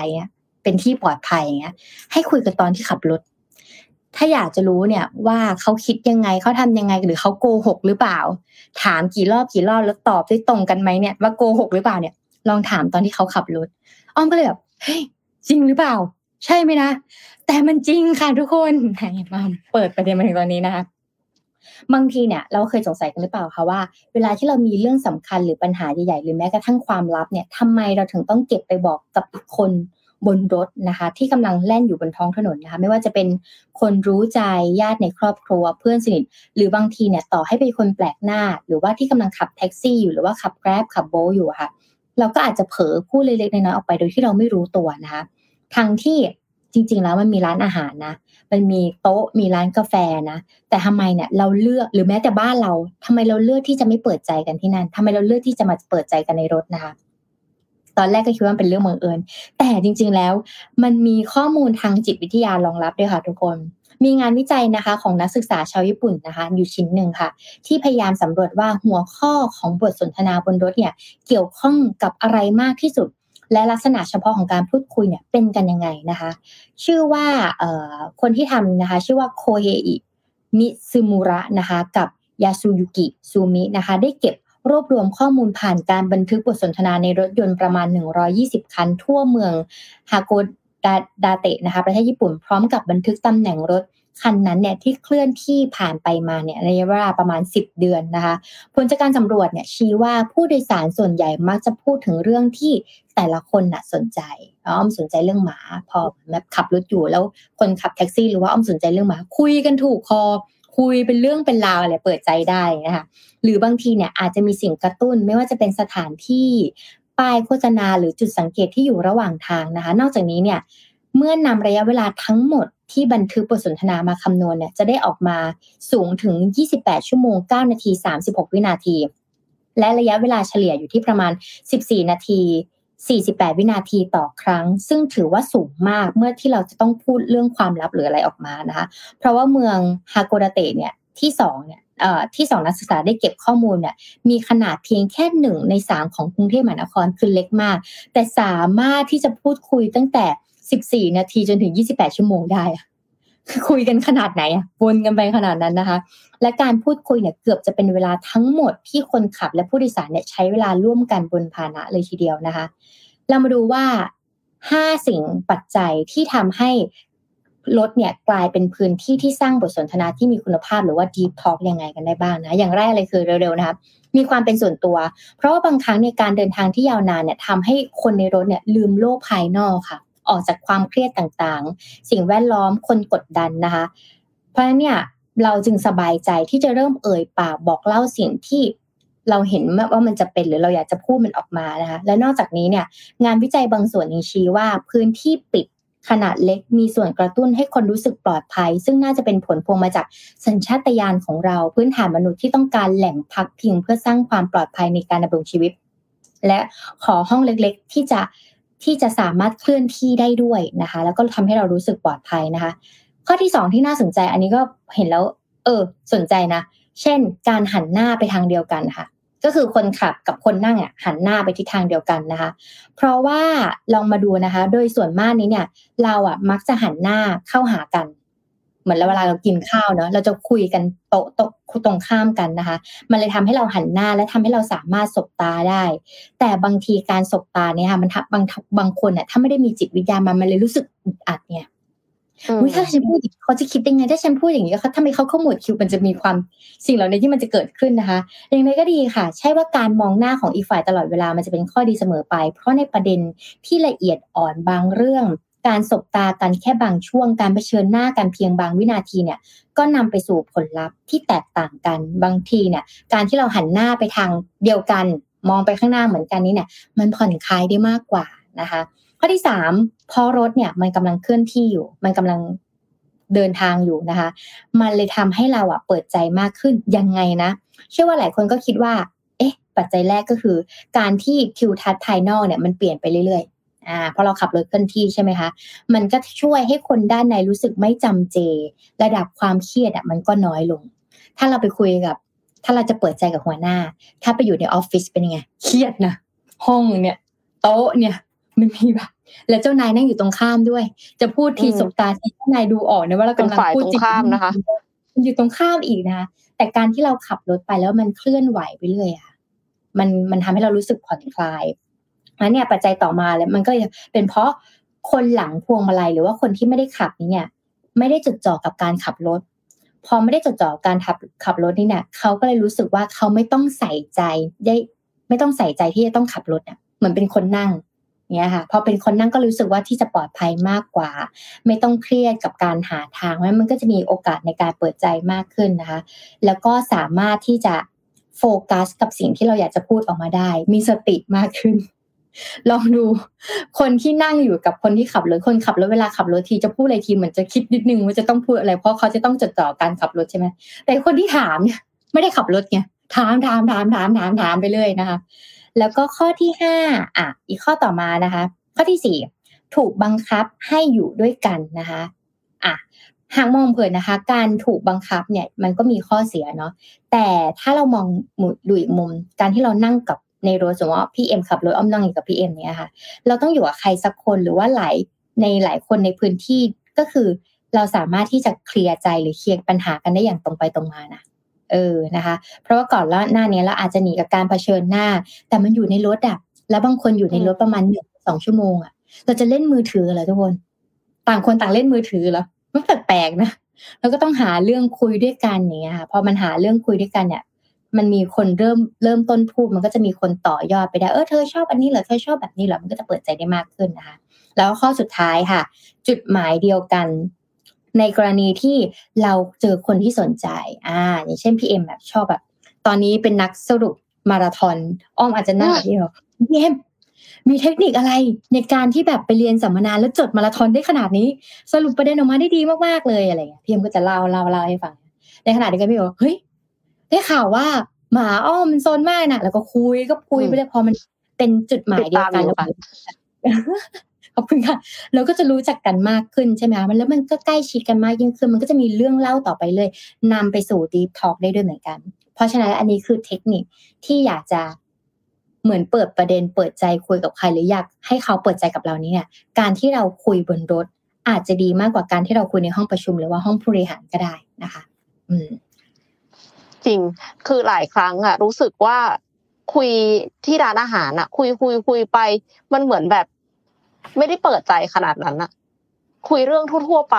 เป็นที่ปลอดภัยอย่างเงี้ยให้คุยกันตอนที่ขับรถถ้าอยากจะรู้เนี่ยว่าเขาคิดยังไงเขาทำยังไงหรือเขาโกหกหรือเปล่าถามกี่รอบแล้วตอบได้ตรงกันไหมเนี่ยว่าโกหกหรือเปล่าเนี่ยลองถามตอนที่เขาขับรถอ้อมก็เลยแบบเฮ้ยจริงหรือเปล่าใช่ไหมนะแต่มันจริงค่ะทุกคนมาเปิดประเด็นมาถึงตอนนี้นะคะบางทีเนี่ยเราเคยสงสัยกันหรือเปล่าคะว่าเวลาที่เรามีเรื่องสำคัญหรือปัญหาใหญ่ๆหรือแม้กระทั่งความลับเนี่ยทำไมเราถึงต้องเก็บไปบอกกับอีกคนบนรถนะคะที่กำลังแล่นอยู่บนท้องถนนนะคะไม่ว่าจะเป็นคนรู้ใจญาติในครอบครัวเพื่อนสนิทหรือบางทีเนี่ยต่อให้เป็นคนแปลกหน้าหรือว่าที่กำลังขับแท็กซี่อยู่หรือว่าขับ Grab ขับ Bolt อยู่ค่ะเราก็อาจจะเผลอพูดเล็กๆน้อยๆออกไปโดยที่เราไม่รู้ตัวนะคะทั้งที่จริงๆแล้วมันมีร้านอาหารนะมันมีโต๊ะมีร้านกาแฟนะแต่ทำไมเนี่ยเราเลือกหรือแม้แต่บ้านเราทำไมเราเลือกที่จะไม่เปิดใจกันที่นั่นทำไมเราเลือกที่จะมาเปิดใจกันในรถนะคะตอนแรกก็คิดว่าเป็นเรื่องบังเอิญแต่จริงๆแล้วมันมีข้อมูลทางจิตวิทยารองรับด้วยค่ะทุกคนมีงานวิจัยนะคะของนักศึกษาชาวญี่ปุ่นนะคะอยู่ชิ้นหนึ่งค่ะที่พยายามสำรวจว่าหัวข้อของบทสนทนาบนรถเนี่ยเกี่ยวข้องกับอะไรมากที่สุดและลักษณะเฉพาะของการพูดคุยเนี่ยเป็นกันยังไงนะคะชื่อว่าคนที่ทำนะคะชื่อว่าโคเฮอิมิซึมุระนะคะกับยาสุยุกิซูมินะคะได้เก็บรวบรวมข้อมูลผ่านการบันทึกบทสนทนาในรถยนต์ประมาณ120คันทั่วเมืองฮาโกดาเตะนะคะประเทศญี่ปุ่นพร้อมกับบันทึกตำแหน่งรถคันนั้นเนี่ยที่เคลื่อนที่ผ่านไปมาเนี่ยระยะเวลาประมาณ10เดือนนะคะผลจากการสำรวจเนี่ยชี้ว่าผู้โดยสารส่วนใหญ่มักจะพูดถึงเรื่องที่แต่ละคนน่ะสนใจอ้อมสนใจเรื่องหมาพอแบบขับรถอยู่แล้วคนขับแท็กซี่หรือว่าอ้อมสนใจเรื่องหมาคุยกันถูกคอคุยเป็นเรื่องเป็นราวอะไรเปิดใจได้นะคะหรือบางทีเนี่ยอาจจะมีสิ่งกระตุ้นไม่ว่าจะเป็นสถานที่ป้ายโฆษณาหรือจุดสังเกตที่อยู่ระหว่างทางนะคะนอกจากนี้เนี่ยเมื่อนำระยะเวลาทั้งหมดที่บันทึกบทสนทนามาคำนวณเนี่ยจะได้ออกมาสูงถึง28ชั่วโมง9นาที36วินาทีและระยะเวลาเฉลี่ยอยู่ที่ประมาณ14นาที48วินาทีต่อครั้งซึ่งถือว่าสูงมากเมื่อที่เราจะต้องพูดเรื่องความลับหรืออะไรออกมานะคะเพราะว่าเมืองฮาโกดาเตะเนี่ยที่2นักศึกษาได้เก็บข้อมูลเนี่ยมีขนาดเพียงแค่1ใน3ของกรุงเทพมหานครคือเล็กมากแต่สามารถที่จะพูดคุยตั้งแต่14นาทีจนถึง28ชั่วโมงได้คือคุยกันขนาดไหนอ่ะวนกันไปขนาดนั้นนะคะและการพูดคุยเนี่ยเกือบจะเป็นเวลาทั้งหมดที่คนขับและผู้โดยสารเนี่ยใช้เวลาร่วมกันบนพาหนะเลยทีเดียวนะคะเรามาดูว่า5สิ่งปัจจัยที่ทำให้รถเนี่ยกลายเป็นพื้นที่ที่สร้างบทสนทนาที่มีคุณภาพหรือว่า Deep Talk ยังไงกันได้บ้างนะอย่างแรกเลยคือเร็วๆนะครับมีความเป็นส่วนตัวเพราะว่าบางครั้งในการเดินทางที่ยาวนานเนี่ยทำให้คนในรถเนี่ยลืมโลกภายนอกค่ะออกจากความเครียดต่างๆสิ่งแวดล้อมคนกดดันนะคะเพราะฉะนั้นเนี่ยเราจึงสบายใจที่จะเริ่มเอ่ยปากบอกเล่าสิ่งที่เราเห็นว่ามันจะเป็นหรือเราอยากจะพูดมันออกมานะคะและนอกจากนี้เนี่ยงานวิจัยบางส่วนยังชี้ว่าพื้นที่ปิดขนาดเล็กมีส่วนกระตุ้นให้คนรู้สึกปลอดภัยซึ่งน่าจะเป็นผลพวงมาจากสัญชาตญาณของเราพื้นฐานมนุษย์ที่ต้องการแหล่งพักพิงเพื่อสร้างความปลอดภัยในการดำรงชีวิตและขอห้องเล็กๆที่จะสามารถเคลื่อนที่ได้ด้วยนะคะแล้วก็ทำให้เรารู้สึกปลอดภัยนะคะข้อที่2ที่น่าสนใจอันนี้ก็เห็นแล้วสนใจนะเช่นการหันหน้าไปทางเดียวกันค่ะก็คือคนขับกับคนนั่งอ่ะหันหน้าไปทิศทางเดียวกันนะคะเพราะว่าลองมาดูนะคะโดยส่วนมากนี้เนี่ยเราอ่ะมักจะหันหน้าเข้าหากันเหมือนเวลาเรากินข้าวเนาะเราจะคุยกันโต๊ะตรงข้ามกันนะคะมันเลยทำให้เราหันหน้าและทำให้เราสามารถสบตาได้แต่บางทีการสบตาเนี่ยค่ะมันบางคนเนี่ยถ้าไม่ได้มีจิตวิทยามันเลยรู้สึกอึดอัดเนี่ย ถ้าฉันพูดเขาจะคิดยังไงถ้าฉันพูดอย่างนี้เขาทำไมเขาขมวดคิ้วมันจะมีความสิ่งเหล่านี้ที่มันจะเกิดขึ้นนะคะอย่างไรก็ดีค่ะใช่ว่าการมองหน้าของอีกฝ่ายตลอดเวลามันจะเป็นข้อดีเสมอไปเพราะในประเด็นที่ละเอียดอ่อนบางเรื่องการสบตากันแค่บางช่วงการเผชิญหน้ากันเพียงบางวินาทีเนี่ยก็นำไปสู่ผลลัพธ์ที่แตกต่างกันบางทีเนี่ยการที่เราหันหน้าไปทางเดียวกันมองไปข้างหน้าเหมือนกันนี้เนี่ยมันผ่อนคลายได้มากกว่านะคะข้อที่3พอรถเนี่ยมันกำลังเคลื่อนที่อยู่มันกำลังเดินทางอยู่นะคะมันเลยทำให้เราอ่ะเปิดใจมากขึ้นยังไงนะเชื่อว่าหลายคนก็คิดว่าปัจจัยแรกก็คือการที่ทิวทัศน์ภายนอกเนี่ยมันเปลี่ยนไปเรื่อยๆพอเราขับรถเคลื่อนที่ใช่ไหมคะมันก็ช่วยให้คนด้านในรู้สึกไม่จำเจระดับความเครียดอ่ะมันก็น้อยลงถ้าเราไปคุยกับถ้าเราจะเปิดใจกับหัวหน้าถ้าไปอยู่ในออฟฟิศเป็นยังไงเครียดนะห้องเนี่ยโต๊ะเนี่ยมันมีแบบแล้วเจ้านายนั่งอยู่ตรงข้ามด้วยจะพูดทีสบตาทีเจ้านายดูออกนะว่าเรากำลังพูดจริงนะคะมันอยู่ตรงข้ามอีกนะคะแต่การที่เราขับรถไปแล้วมันเคลื่อนไหวไปเรื่อยอะมันทำให้เรารู้สึกผ่อนคลายนั้นเนี่ยปัจจัยต่อมาแล้วมันก็เป็นเพราะคนหลังพวงมาลัยหรือว่าคนที่ไม่ได้ขับนี่เนี่ยไม่ได้จดจ่อกับการขับรถพอไม่ได้จดจ่อการขับรถนี่เนี่ยเขาก็เลยรู้สึกว่าเขาไม่ต้องใส่ใจที่จะต้องขับรถเนี่ยเหมือนเป็นคนนั่งเนี่ยค่ะพอเป็นคนนั่งก็รู้สึกว่าที่จะปลอดภัยมากกว่าไม่ต้องเครียดกับการหาทางแล้วมันก็จะมีโอกาสในการเปิดใจมากขึ้นนะคะแล้วก็สามารถที่จะโฟกัสกับสิ่งที่เราอยากจะพูดออกมาได้มีสติมากขึ้นลองดูคนที่นั่งอยู่กับคนที่ขับรถคนขับรถเวลาขับรถทีจะพูดอะไรทีเหมือนจะคิดนิดนึงว่าจะต้องพูดอะไรเพราะเขาจะต้องจดจ่อการขับรถใช่ไหมแต่คนที่ถามเนี่ยไม่ได้ขับรถไงถามไปเลยนะคะแล้วก็ข้อที่5อีกข้อต่อมานะคะข้อที่4ถูกบังคับให้อยู่ด้วยกันนะคะหากมองเผินนะคะการถูกบังคับเนี่ยมันก็มีข้อเสียเนาะแต่ถ้าเรามองดูอีกมุมการที่เรานั่งกับในรถสมมติว่าพี่เอ็มขับรถอ้อมนั่งอยู่กับพี่เอ็มเนี่ยค่ะเราต้องอยู่กับใครสักคนหรือว่าหลายคนในพื้นที่ก็คือเราสามารถที่จะเคลียร์ใจหรือเคลียร์ปัญหากันได้อย่างตรงไปตรงมานะนะคะเพราะว่าก่อนแล้วหน้านี้เราอาจจะหนีกับการเผชิญหน้าแต่มันอยู่ในรถอ่ะแล้วบางคนอยู่ในรถประมาณ 1-2 ชั่วโมงอ่ะเราจะเล่นมือถือเหรอทุกคนต่างคนต่างเล่นมือถือเหรอมันแปลกๆนะแล้วก็ต้องหาเรื่องคุยด้วยกันเนี่ยค่ะพอมันหาเรื่องคุยด้วยกันเนี่ยมันมีคนเริ่มต้นพูดมันก็จะมีคนต่อยอดไปได้เธอชอบอันนี้เหรอเธอชอบแบบนี้เหรอมันก็จะเปิดใจได้มากขึ้นนะคะแล้วข้อสุดท้ายค่ะจุดหมายเดียวกันในกรณีที่เราเจอคนที่สนใจอย่างเช่นพี่เอ็มแบบชอบแบบตอนนี้เป็นนักสรุปมาราธอนอ้อมอาจจะนั่งพี่บอกพี่เอ็มมีเทคนิคอะไรในการที่แบบไปเรียนสัมมนาแล้วจดมาราธอนได้ขนาดนี้สรุปประเด็นออกมาได้ดีมากๆเลยอะไรเงี้ยพี่เอ็มก็จะเล่าให้ฟังในขณะเดียวกันพี่บอกเฮ้ยได้ข่าวว่าหมาอ้อมมันซนมากนะแล้วก็คุยไปเลยพอมันเป็นจุดหมายเดียวกันแล้วกันขอบคุณค่ะเราก็จะรู้จักกันมากขึ้นใช่ไหมคะมันแล้วมันก็ใกล้ชิดกันมากยิ่งขึ้นมันก็จะมีเรื่องเล่าต่อไปเลยนำไปสู่ Deep Talk ได้ด้วยเหมือนกันเพราะฉะนั้นอันนี้คือเทคนิคที่อยากจะเหมือนเปิดประเด็นเปิดใจคุยกับใครหรืออยากให้เขาเปิดใจกับเรานี้เนี่ยการที่เราคุยบนรถอาจจะดีมากกว่าการที่เราคุยในห้องประชุมหรือว่าห้องผู้บริหารก็ได้นะคะจริงคือหลายครั้งอะรู้สึกว่าคุยที่ร้านอาหารอะคุยไปมันเหมือนแบบไม่ได้เปิดใจขนาดนั้นนะคุยเรื่องทั่วๆไป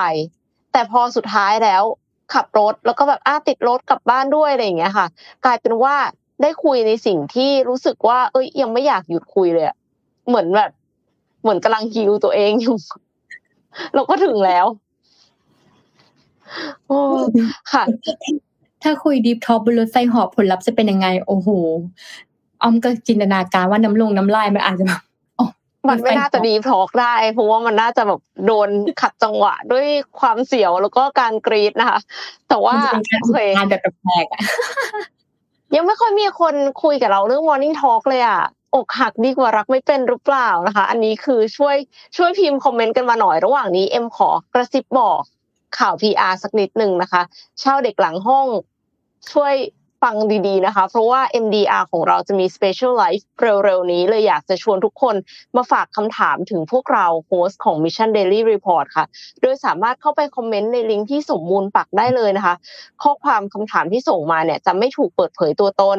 แต่พอสุดท้ายแล้วขับรถแล้วก็แบบติดรถกลับบ้านด้วยอะไรอย่างเงี้ยค่ะกลายเป็นว่าได้คุยในสิ่งที่รู้สึกว่ายังไม่อยากหยุดคุยเลยอ่ะเหมือนกำลังฮิวตัวเองอยู่เราก็ถึงแล้วค่ะถ้าคุย Deep Talk บนรถไฟหอบผลลัพธ์จะเป็นยังไงโอ้โหอ้อมก็จินตนาการว่าน้ำลายมันอาจจะแบบมันไม่น่าจะดีพอกได้เพราะว่ามันน่าจะแบบโดนขัดจังหวะด้วยความเสียวแล้วก็การกรี๊ดนะคะแต่ว่าโอเคงานแบบแปลกๆยังไม่ค่อยมีคนคุยกับเราเรื่อง Morning Talk เลยอ่ะอกหักดีกว่ารักไม่เป็นหรือเปล่านะคะอันนี้คือช่วยพิมพ์คอมเมนต์กันมาหน่อยระหว่างนี้เอ็มขอกระซิบบอกข่าว PR สักนิดนึงนะคะเช่าเด็กหลังห้องช่วย ฟังดีๆนะคะเพราะว่า MDR ของเราจะมี Special Live เร็วๆนี้เลยอยากจะชวนทุกคนมาฝากคำถามถึงพวกเราโฮสต์ของ Mission Daily Report ค่ะโดยสามารถเข้าไปคอมเมนต์ในลิงก์ที่สมมูลปักได้เลยนะคะข้อความคำถามที่ส่งมาเนี่ยจะไม่ถูกเปิดเผยตัวตน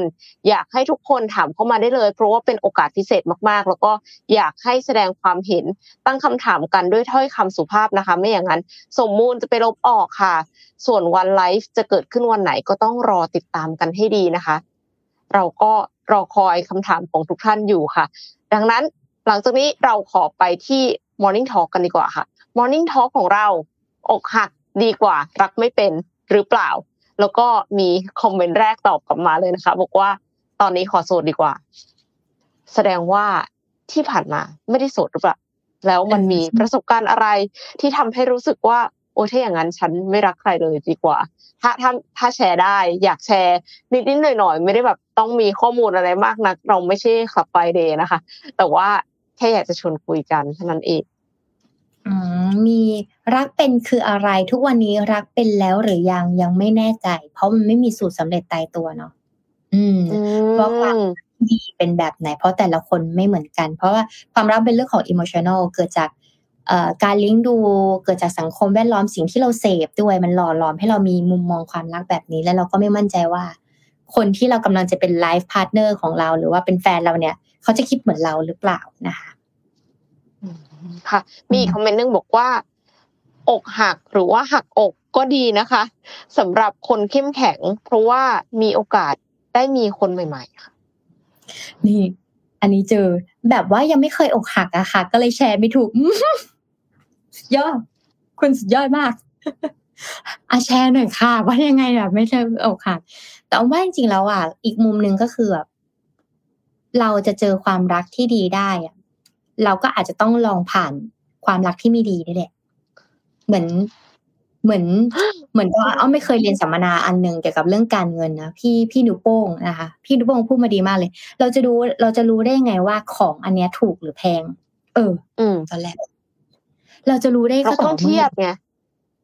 อยากให้ทุกคนถามเข้ามาได้เลยเพราะว่าเป็นโอกาสพิเศษมากๆแล้วก็อยากให้แสดงความเห็นตั้งคำถามกันด้วยถ้อยคำสุภาพนะคะไม่อย่างนั้นสมมูลจะไปลบออกค่ะส่วนวันไลฟ์จะเกิดขึ้นวันไหนก็ต้องรอติดตามกันให้ดีนะคะเราก็รอคอยคำถามของทุกท่านอยู่ค่ะดังนั้นหลังจากนี้เราขอไปที่ Morning Talk กันดีกว่าค่ะ Morning Talk ของเราอกหักดีกว่ารักไม่เป็นหรือเปล่าแล้วก็มีคอมเมนต์แรกตอบกลับมาเลยนะคะบอกว่าตอนนี้ขอโสดดีกว่าแสดงว่าที่ผ่านมาไม่ได้โสดหรือเปล่าแล้วมันมีประสบการณ์อะไรที่ทำให้รู้สึกว่าโอ้ถ้าอย่างนั้นฉันไม่รักใครเลยดีกว่าถ้าแชร์ได้อยากแชร์นิดๆหน่อยๆไม่ได้แบบต้องมีข้อมูลอะไรมากนักเราไม่ใช่ขับไฟเดย์นะคะแต่ว่าแค่อยากจะชวนคุยกันเท่านั้นเองมีรักเป็นคืออะไรทุกวันนี้รักเป็นแล้วหรือยังไม่แน่ใจเพราะมันไม่มีสูตรสำเร็จตายตัวเนาะเพราะความดีเป็นแบบไหนเพราะแต่ละคนไม่เหมือนกันเพราะว่าความรักเป็นเรื่องของ emotional เกิดจากการเลี้ยงดูเกิดจากสังคมแวดล้อมสิ่งที่เราเสพด้วยมันหล่อหลอมให้เรามีมุมมองความรักแบบนี้แล้วเราก็ไม่มั่นใจว่าคนที่เรากำลังจะเป็นไลฟ์พาร์ทเนอร์ของเราหรือว่าเป็นแฟนเราเนี่ยเขาจะคิดเหมือนเราหรือเปล่านะคะค่ะมีคอมเมนต์นึงบอกว่าอกหักหรือว่าหักอกก็ดีนะคะสำหรับคนเข้มแข็งเพราะว่ามีโอกาสได้มีคนใหม่ๆค่ะนี่อันนี้เจอแบบว่ายังไม่เคยอกหักอะค่ะก็เลยแชร์ไม่ถูกยอดคุณสุดยอดมากอ่ะแชร์หน่อยค่ะว่ายังไงแบบไม่เคยอกหักแต่ว่าจริงๆแล้วอ่ะอีกมุมนึงก็คือแบบเราจะเจอความรักที่ดีได้อ่ะเราก็อาจจะต้องลองผ่านความรักที่ไม่ดีนี่แหละเหมือนว่าอ้อไม่เคยเรียนสัมมนาอันนึงเกี่ยวกับเรื่องการเงินนะพี่นิ้วโป้งนะคะพี่นิ้วโป้งพูดมาดีมากเลยเราจะรู้ได้ไงว่าของอันเนี้ยถูกหรือแพงตอนแรกเราจะรู้ได้ก็ต้องเทียบไง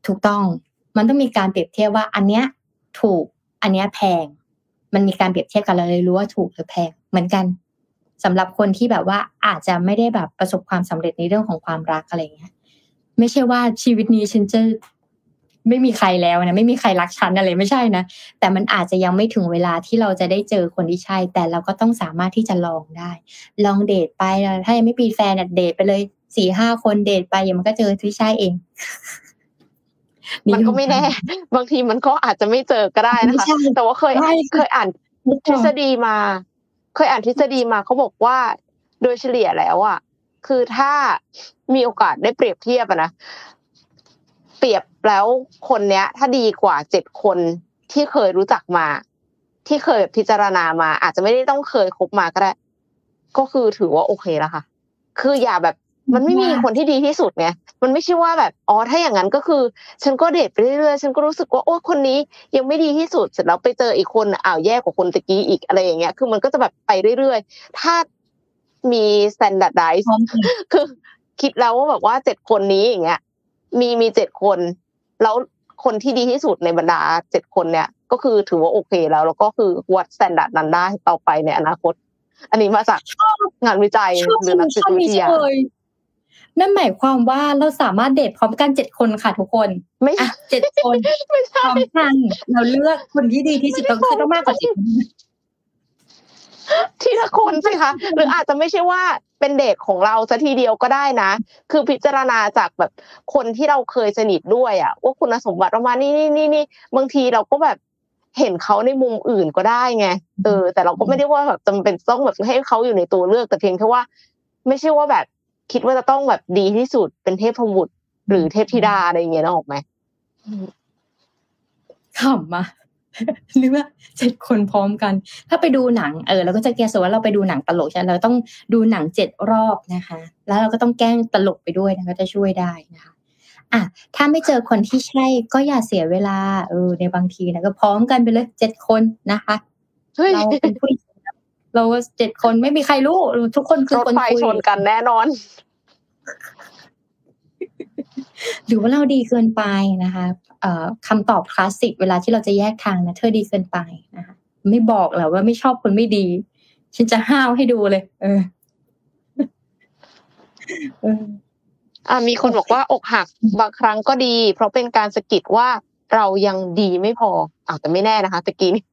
ถูกต้องมันต้องมีการเปรียบเทียบว่าอันเนี้ยถูกอันเนี้ยแพงมันมีการเปรียบเทียบกันเราเลยรู้ว่าถูกหรือแพงเหมือนกันสำหรับคนที่แบบว่าอาจจะไม่ได้แบบประสบความสำเร็จในเรื่องของความรักอะไรเงี้ยไม่ใช่ว่าชีวิตนี้ฉันจะไม่มีใครแล้วนะไม่มีใครรักฉันอะไรไม่ใช่นะแต่มันอาจจะยังไม่ถึงเวลาที่เราจะได้เจอคนที่ใช่แต่เราก็ต้องสามารถที่จะลองได้ลองเดทไปถ้ายังไม่มีแฟนเดทไปเลย 4-5 คนเดทไปมันก็เจอที่ใช่เองมันก็ไม่แน่บางทีมันก็อาจจะไม่เจอก็ได้นะคะแต่ว่าเคยอ่านทฤษฎีมาเขาบอกว่าโดยเฉลี่ยแล้วอ่ะคือถ้ามีโอกาสได้เปรียบเทียบอ่ะนะเปรียบแล้วคนเนี้ยถ้าดีกว่า7คนที่เคยรู้จักมาที่เคยพิจารณามาอาจจะไม่ได้ต้องเคยคบมาก็ได้ก็คือถือว่าโอเคแล้วค่ะคืออย่าแบบมันไม่มีคนที่ดีที่สุดไงมันไม่ใช่ว่าแบบอ๋อถ้าอย่างนั้นก็คือฉันก็เดทไปเรื่อยๆฉันก็รู้สึกว่าโอ้คนนี้ยังไม่ดีที่สุดเสร็จแล้วไปเจออีกคนอ้าวแย่กว่าคนตะกี้อีกอะไรอย่างเงี้ยคือมันก็จะแบบไปเรื่อยๆถ้ามี standardize คือคิดแล้วว่าแบบว่า7คนนี้อย่างเงี้ยมี7คนแล้วคนที่ดีที่สุดในบรรดา7คนเนี่ยก็คือถือว่าโอเคแล้วก็คือวัดสแตนดาร์ดนั้นได้ต่อไปในอนาคตอันนี้มาจากงานวิจัยหรือนักจิตวิทยานั่นหมายความว่าเราสามารถเดทพร้อมกัน7คนค่ะทุกคนไม่อ่ะ7คนพร้อมกันเราเลือกคนที่ดีที่สุดต้องมากกว่า10ทีละคนสิคะหรืออาจจะไม่ใช่ว่าเป็นเด็กของเราซะทีเดียวก็ได้นะคือพิจารณาจากแบบคนที่เราเคยสนิทด้วยอ่ะว่าคุณสมบัติประมาณนี่บางทีเราก็แบบเห็นเขาในมุมอื่นก็ได้ไงแต่เราก็ไม่ได้ว่าแบบจำเป็นต้องแบบให้เขาอยู่ในตัวเลือกแต่เพียงแค่ว่าไม่ใช่ว่าแบบคิดว่าจะต้องแบบดีที่สุดเป็นเทพบุตรหรือเทพธิดาอะไรอย่างเงี้ยนะออกไหมขำมาหรือว่า7คนพร้อมกันถ้าไปดูหนังเราก็จะแก้สว่าเราไปดูหนังตลกใช่เราต้องดูหนัง7รอบนะคะแล้วเราก็ต้องแกล้งตลกไปด้วยนะก็จะช่วยได้นะคะอ่ะถ้าไม่เจอคนที่ใช่ก็อย่าเสียเวลาในบางทีนะก็พร้อมกันไปเลย7คนนะคะเราเป็นผู้หญิงเรา7คนไม่มีใครรู้ทุกคนคือคนคุยรถไฟชนกันแน่นอนหรือว่าเราดีเกินไปนะคะคำตอบคลาสสิกเวลาที่เราจะแยกทางนะเธอดีเกินไปนะคะ ไม่บอกหรอกว่าไม่ชอบคนไม่ดีฉันจะห้าวให้ดูเลยมีคนบอกว่าอกหักบางครั้งก็ดีเพราะเป็นการสะกิดว่าเรายังดีไม่พอแต่ไม่แน่นะคะตะกี้นี่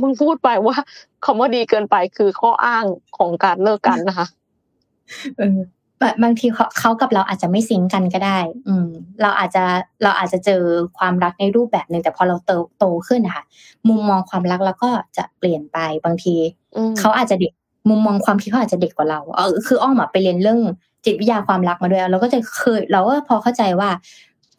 เพิ่งพูดไปว่าคำว่าดีเกินไปคือข้ออ้างของการเลิกกันนะคะบางทีเขากับเราอาจจะไม่ซิงกันก็ได้เราอาจจะเจอความรักในรูปแบบนึงแต่พอเราโตขึ้นนะคะมุมมองความรักเราก็จะเปลี่ยนไปบางทีเขาอาจจะเด็กมุมมองความคิดเขาอาจจะเด็กกว่าเราคืออ้อมไปเรียนเรื่องจิตวิทยาความรักมาด้วยเราก็จะเคยเราก็พอเข้าใจว่า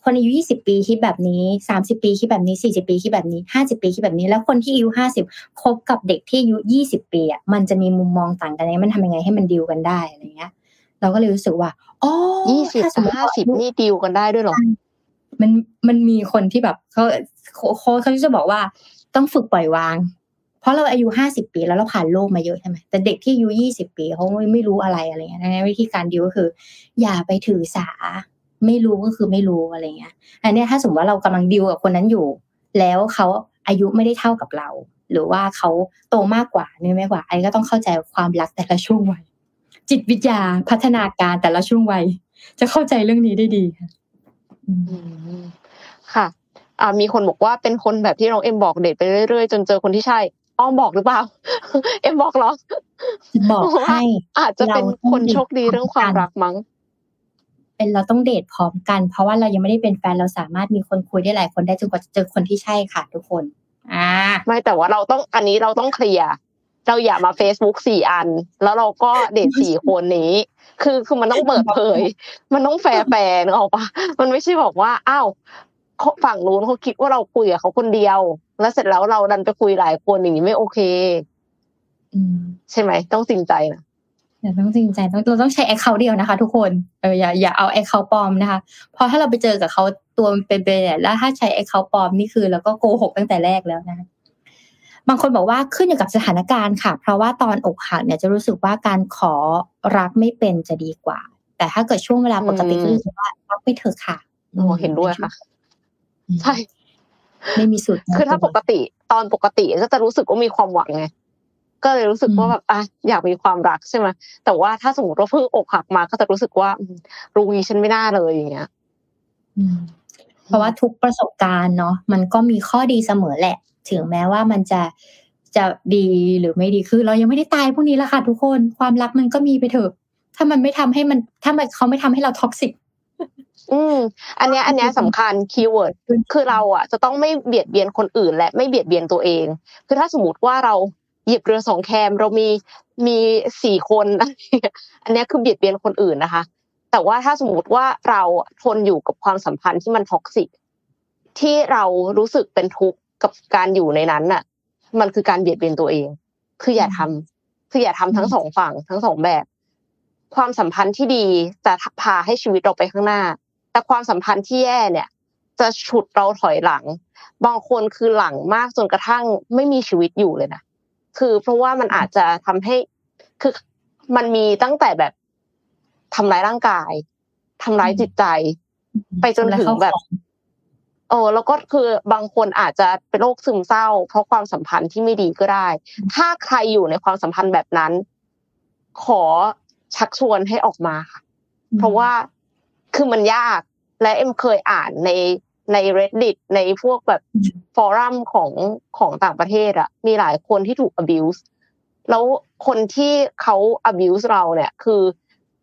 คนอายุ20ปีคิดแบบนี้30ปีคิดแบบนี้40ปีคิดแบบนี้50ปีคิดแบบนี้แล้วคนที่อายุ50คบกับเด็กที่อายุ20ปีอ่ะมันจะมีมุมมองต่างกันมันทำยังไงให้มันดีลกันได้อะไรเงี้ยเราก็เลยรู้สึกว่าอ๋อ20 50นี่ดีลกันได้ด้วยหรอมันมีคนที่แบบเค้าจะบอกว่าต้องฝึกปล่อยวางเพราะเราอายุ50ปีแล้วเราผ่านโลกมาเยอะใช่มั้ยแต่เด็กที่อายุ20ปีเค้าไม่รู้อะไรเงี้ยนะวิธีการดีลก็คืออย่าไปถือสาไม่รู้ก็คือไม่รู้อะไรเงี้ยอันนี้ถ้าสมมติว่าเรากำลังดีลกับคนนั้นอยู่แล้วเขาอายุไม่ได้เท่ากับเราหรือว่าเขาโตมากกว่านี่ไม่กว่าอันนี้ก็ต้องเข้าใจความรักแต่ละช่วงวัยจิตวิทยาพัฒนาการแต่ละช่วงวัยจะเข้าใจเรื่องนี้ได้ดีค่ะมีคนบอกว่าเป็นคนแบบที่น้องเอ็มบอกเดทไปเรื่อยๆจนเจอคนที่ใช่อ้อมบอกหรือเปล่าเอ็มบอกหรอบอกให้อาจจะเป็นคนโชคดีเรื่องความรักมั้งเป็นเราต้องเดทพร้อมกันเพราะว่าเรายังไม่ได้เป็นแฟนเราสามารถมีคนคุยได้หลายคนได้จนกว่าจะเจอคนที่ใช่ค่ะทุกคนไม่แต่ว่าเราต้องอันนี้เราต้องเคลียร์เราอย่ามา Facebook 4 อันแล้วเราก็เดท4 คนนี้คือมันต้องเปิดเผยมันต้องแฟร์ๆเอาป่ะมันไม่ใช่บอกว่าอ้าวฝั่งนู้นเค้าคิดว่าเราคุยกับเค้าคนเดียวแล้วเสร็จแล้วเราดันไปคุยหลายคนอย่างนี้ไม่โอเคใช่มั้ยต้องจริงใจนะต้องจริงใจเราต้องใช้ account เดียวนะคะทุกคนอย่าเอา account ปลอมนะคะเพราะถ้าเราไปเจอกับเขาตัวเป็นๆแล้วถ้าใช้ account ปลอมนี่คือเราก็โกหกตั้งแต่แรกแล้วนะบางคนบอกว่าขึ้นอยู่กับสถานการณ์ค่ะเพราะว่าตอนอกหักเนี่ยจะรู้สึกว่าการขอรักไม่เป็นจะดีกว่าแต่ถ้าเกิดช่วงเวลาปกติก็รู้สึกว่ารักไปเถอะค่ะเห็นด้วยค่ะใช่ไม่มีสุดคือถ้าปกติตอนปกติก็จะรู้สึกว่ามีความหวังไงก็เลยรู้สึกว่าแบบอยากมีความรักใช่มั้ยแต่ว่าถ้าสมมติว่าเพิ่งอกหักมาก็จะรู้สึกว่ารู้งี้ฉันไม่น่าเลยอย่างเงี้ยเพราะว่าทุกประสบการณ์เนาะมันก็มีข้อดีเสมอแหละถึงแม้ว่ามันจะดีหรือไม่ดีคือเรายังไม่ได้ตายพวกนี้ละค่ะทุกคนความรักมันก็มีไปเถอะถ้ามันไม่ทำให้มันถ้าเค้าไม่ทำให้เราท็อกซิกอันเนี้ยสำคัญคีย์เวิร์ดคือเราอ่ะจะต้องไม่เบียดเบียนคนอื่นและไม่เบียดเบียนตัวเองคือถ้าสมมติว่าเราหยิบเรือ2แคมเรามี4คนอันนี้คือเบียดเบียนคนอื่นนะคะแต่ว่าถ้าสมมุติว่าเราทนอยู่กับความสัมพันธ์ที่มันท็อกซิกที่เรารู้สึกเป็นทุกข์กับการอยู่ในนั้นน่ะมันคือการเบียดเบียนตัวเองคืออย่าทำทั้ง2ฝั่งทั้ง2แบบความสัมพันธ์ที่ดีจะพาให้ชีวิตเราไปข้างหน้าแต่ความสัมพันธ์ที่แย่เนี่ยจะฉุดเราถอยหลังบางคนคือหลังมากจนกระทั่งไม่มีชีวิตอยู่เลยนะคือเพราะว่ามันอาจจะทำให้คือมันมีตั้งแต่แบบทำร้ายร่างกายทำร้ายจิตใจไปจนถึงแบบแล้วก็คือบางคนอาจจะเป็นโรคซึมเศร้าเพราะความสัมพันธ์ที่ไม่ดีก็ได้ถ้าใครอยู่ในความสัมพันธ์แบบนั้นขอชักชวนให้ออกมาค่ะเพราะว่าคือมันยากและเอ็มเคยอ่านใน Reddit ในพวกแบบฟอรัมของต่างประเทศอ่ะมีหลายคนที่ถูก abuse แล้วคนที่เค้า abuse เราเนี่ยคือ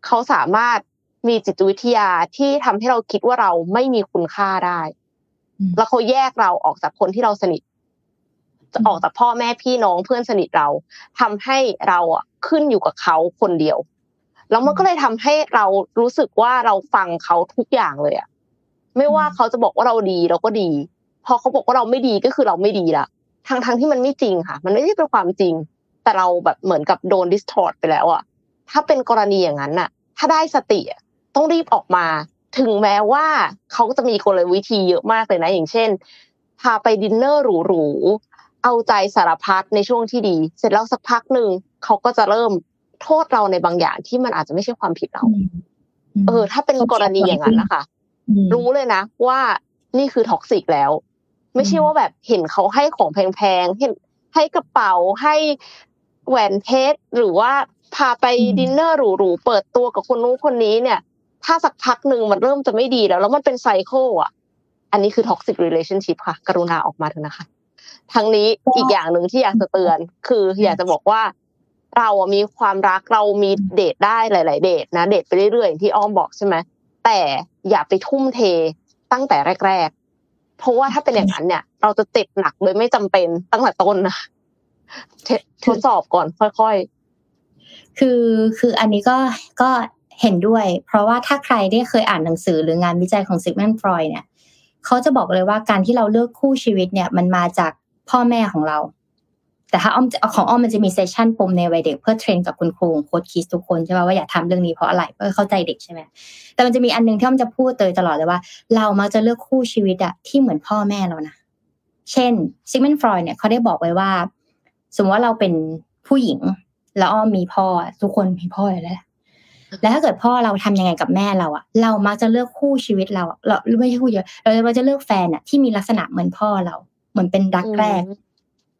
เค้าสามารถมีจิตวิทยาที่ทำให้เราคิดว่าเราไม่มีคุณค่าได้แล้วเค้าแยกเราออกจากคนที่เราสนิทจะออกจากพ่อแม่พี่น้องเพื่อนสนิทเราทำให้เราอ่ะขึ้นอยู่กับเค้าคนเดียวแล้วมันก็เลยทำให้เรารู้สึกว่าเราฟังเค้าทุกอย่างเลยอ่ะไม่ว่าเค้าจะบอกว่าเราดีเราก็ดีพอเค้าบอกว่าเราไม่ดีก็คือเราไม่ดีละทั้งๆที่มันไม่จริงค่ะมันไม่ใช่เป็นความจริงแต่เราแบบเหมือนกับโดน distort ไปแล้วอ่ะถ้าเป็นกรณีอย่างนั้นน่ะถ้าได้สติต้องรีบออกมาถึงแม้ว่าเค้าจะมีกลวิธีเยอะมากเลยนะอย่างเช่นพาไปดินเนอร์หรูๆเอาใจสารพัดในช่วงที่ดีเสร็จแล้วสักพักนึงเค้าก็จะเริ่มโทษเราในบางอย่างที่มันอาจจะไม่ใช่ความผิดเราถ้าเป็นกรณีอย่างนั้นนะคะรู้เลยนะว่านี่คือท็อกซิกแล้วไม่ใช่ว่าแบบเห็นเค้าให้ของแพงๆเห็น ให้กระเป๋าให้แหวนเพชรหรือว่าพาไปดินเนอร์หรูๆเปิดตัวกับคนนู้นคนนี้เนี่ยถ้าสักพักนึงมันเริ่มจะไม่ดีแล้วมันเป็นไซเคิลอ่ะอันนี้คือ toxic relationship ค่ะกรุณาออกมาเถอะนะคะทั้งนี้อีกอย่างนึงที่อยากจะเตือนคืออยากจะบอกว่าเรามีความรักเรามีเดทได้หลายๆเดทนะเดทไปเรื่อยๆที่อ้อมบอกใช่ไหมแต่อย่าไปทุ่มเทตั้งแต่แรกๆเพราะว่าถ้าเป็นอย่างนั้นเนี่ยเราจะเจ็บหนักโดยไม่จำเป็นตั้งแต่ต้นนะทดสอบก่อนค่อยๆคืออันนี้ก็เห็นด้วยเพราะว่าถ้าใครได้เคยอ่านหนังสือหรืองานวิจัยของซิกมันฟรอยด์เนี่ยเขาจะบอกเลยว่าการที่เราเลือกคู่ชีวิตเนี่ยมันมาจากพ่อแม่ของเราแต่ถ้าอ้อมของอ้อมมันจะมีเซสชั่นปมในวัยเด็กเพื่อเทรนกับคุณครูโค้ชคิดทุกคนใช่ไหมว่าอย่าทำเรื่องนี้เพราะอะไรเพื่อเข้าใจเด็กใช่ไหมแต่มันจะมีอันนึงที่อ้อมจะพูดเตยตลอดเลยว่าเรามักจะเลือกคู่ชีวิตอะที่เหมือนพ่อแม่เรานะเช่นซิกมันฟรอยด์เนี่ยเขาได้บอกไว้ว่าสมมติว่าเราเป็นผู้หญิงแล้วอ้อมมีพ่อทุกคนมีพ่ออยู่แล้วแล้วถ้าเกิดพ่อเราทำยังไงกับแม่เราอะเรามักจะเลือกคู่ชีวิตเราเราไม่ใช่คู่เยอะเราจะเลือกแฟนอะที่มีลักษณะเหมือนพ่อเราเหมือนเป็นรักแรก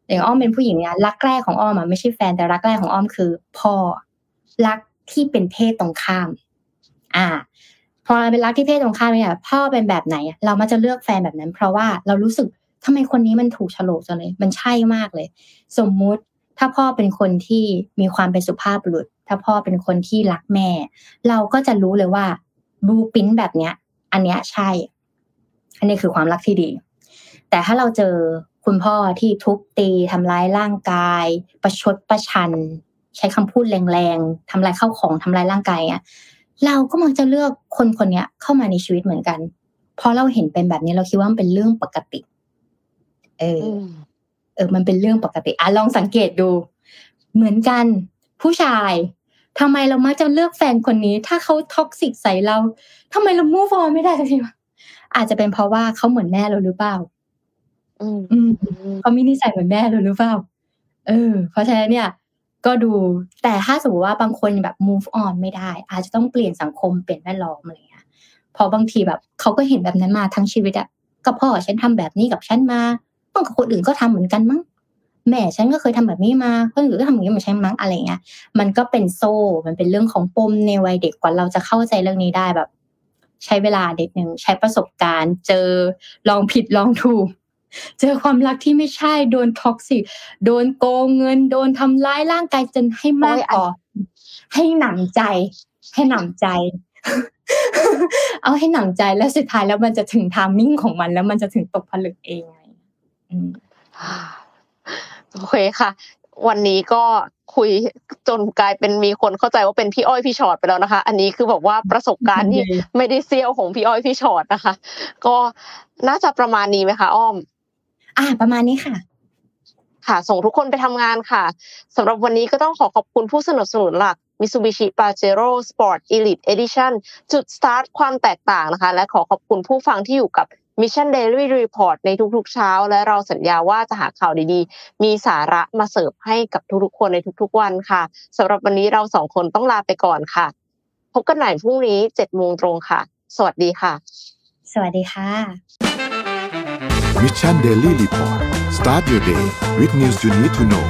อย่างอ้อมเป็นผู้หญิงเนี่ยรักแรกของอ้อมอะไม่ใช่แฟนแต่รักแรกของอ้อมคือพ่อรักที่เป็นเพศตรงข้ามพอเราเป็นรักที่เพศตรงข้ามเนี่ยพ่อเป็นแบบไหนเรามักจะเลือกแฟนแบบนั้นเพราะว่าเรารู้สึกทำไมคนนี้มันถูกโฉลกจังเลยมันใช่มากเลยสมมุติถ้าพ่อเป็นคนที่มีความเป็นสุภาพบุรุษถ้าพ่อเป็นคนที่รักแม่เราก็จะรู้เลยว่าดูปิ้นแบบเนี้ยอันเนี้ยใช่อันนี้คือความรักที่ดีแต่ถ้าเราเจอคุณพ่อที่ทุบตีทำร้ายร่างกายประชดประชันใช้คำพูดแรงๆทำลายข้าวของทำลายร่างกายอ่ะเราก็มักจะเลือกคนคนนี้เข้ามาในชีวิตเหมือนกันพอเราเห็นเป็นแบบนี้เราคิดว่ามันเป็นเรื่องปกติมันเป็นเรื่องปกติอ่ะลองสังเกตดูเหมือนกันผู้ชายทำไมเรามักจะเลือกแฟนคนนี้ถ้าเขาท็อกซิกใส่เราทำไมเราmove onไม่ได้สักทีวะอาจจะเป็นเพราะว่าเขาเหมือนแม่เราหรือเปล่าเขามีนิสัยเหมือนแม่เราหรือเปล่าเพราะฉะนั้นเนี่ยก็ดูแต่ถ้าสมมติว่าบางคนแบบ move on ไม่ได้อาจจะต้องเปลี่ยนสังคมเปลี่ยนแวดล้อมอะไรอย่างเงี้ยพอบางทีแบบเขาก็เห็นแบบนั้นมาทั้งชีวิตอะกับพ่อฉันทำแบบนี้กับฉันมาบางคนอื่นก็ทำเหมือนกันมั้งแม่ฉันก็เคยทำแบบนี้มาคนอื่นก็ทำอย่างนี้มาใช้มั้งอะไรเงี้ยมันก็เป็นโซ่มันเป็นเรื่องของปมในวัยเด็กกว่าเราจะเข้าใจเรื่องนี้ได้แบบใช้เวลานิดนึงใช้ประสบการณ์เจอลองผิดลองถูกเจอความรักที่ไม่ใช่โดนท็อกซิกโดนโกงเงินโดนทำร้ายร่างกายจนให้มากพอให้หนำใจให้หนำใจ เอาให้หนำใจแล้วสุดท้ายแล้วมันจะถึงไทมิ่งของมันแล้วมันจะถึงตกผลึกเองโอเคค่ะวันนี้ก็คุยจนกลายเป็นมีคนเข้าใจว่าเป็นพี่อ้อยพี่ชอตไปแล้วนะคะอันนี้คือแบบว่าประสบการณ์ที่ไม่ได้เซี่ยวของพี่อ้อยพี่ชอตนะคะก็น่าจะประมาณนี้ไหมคะอ้อมประมาณนี้ค่ะค่ะส่งทุกคนไปทำงานค่ะสำหรับวันนี้ก็ต้องขอขอบคุณผู้สนับสนุนหลักMitsubishi Pajero Sport Elite Edition จุด start ความแตกต่างนะคะและขอขอบคุณผู้ฟังที่อยู่กับMission Daily Report ในทุกๆเช้าและเราสัญญาว่าจะหาข่าวดีๆมีสาระมาเสิร์ฟให้กับทุกๆคนในทุกๆวันค่ะสำหรับวันนี้เรา2คนต้องลาไปก่อนค่ะพบกันใหม่พรุ่งนี้ 7:00 น.ตรงค่ะสวัสดีค่ะสวัสดีค่ะ Mission Daily Report Start your day with news you need to know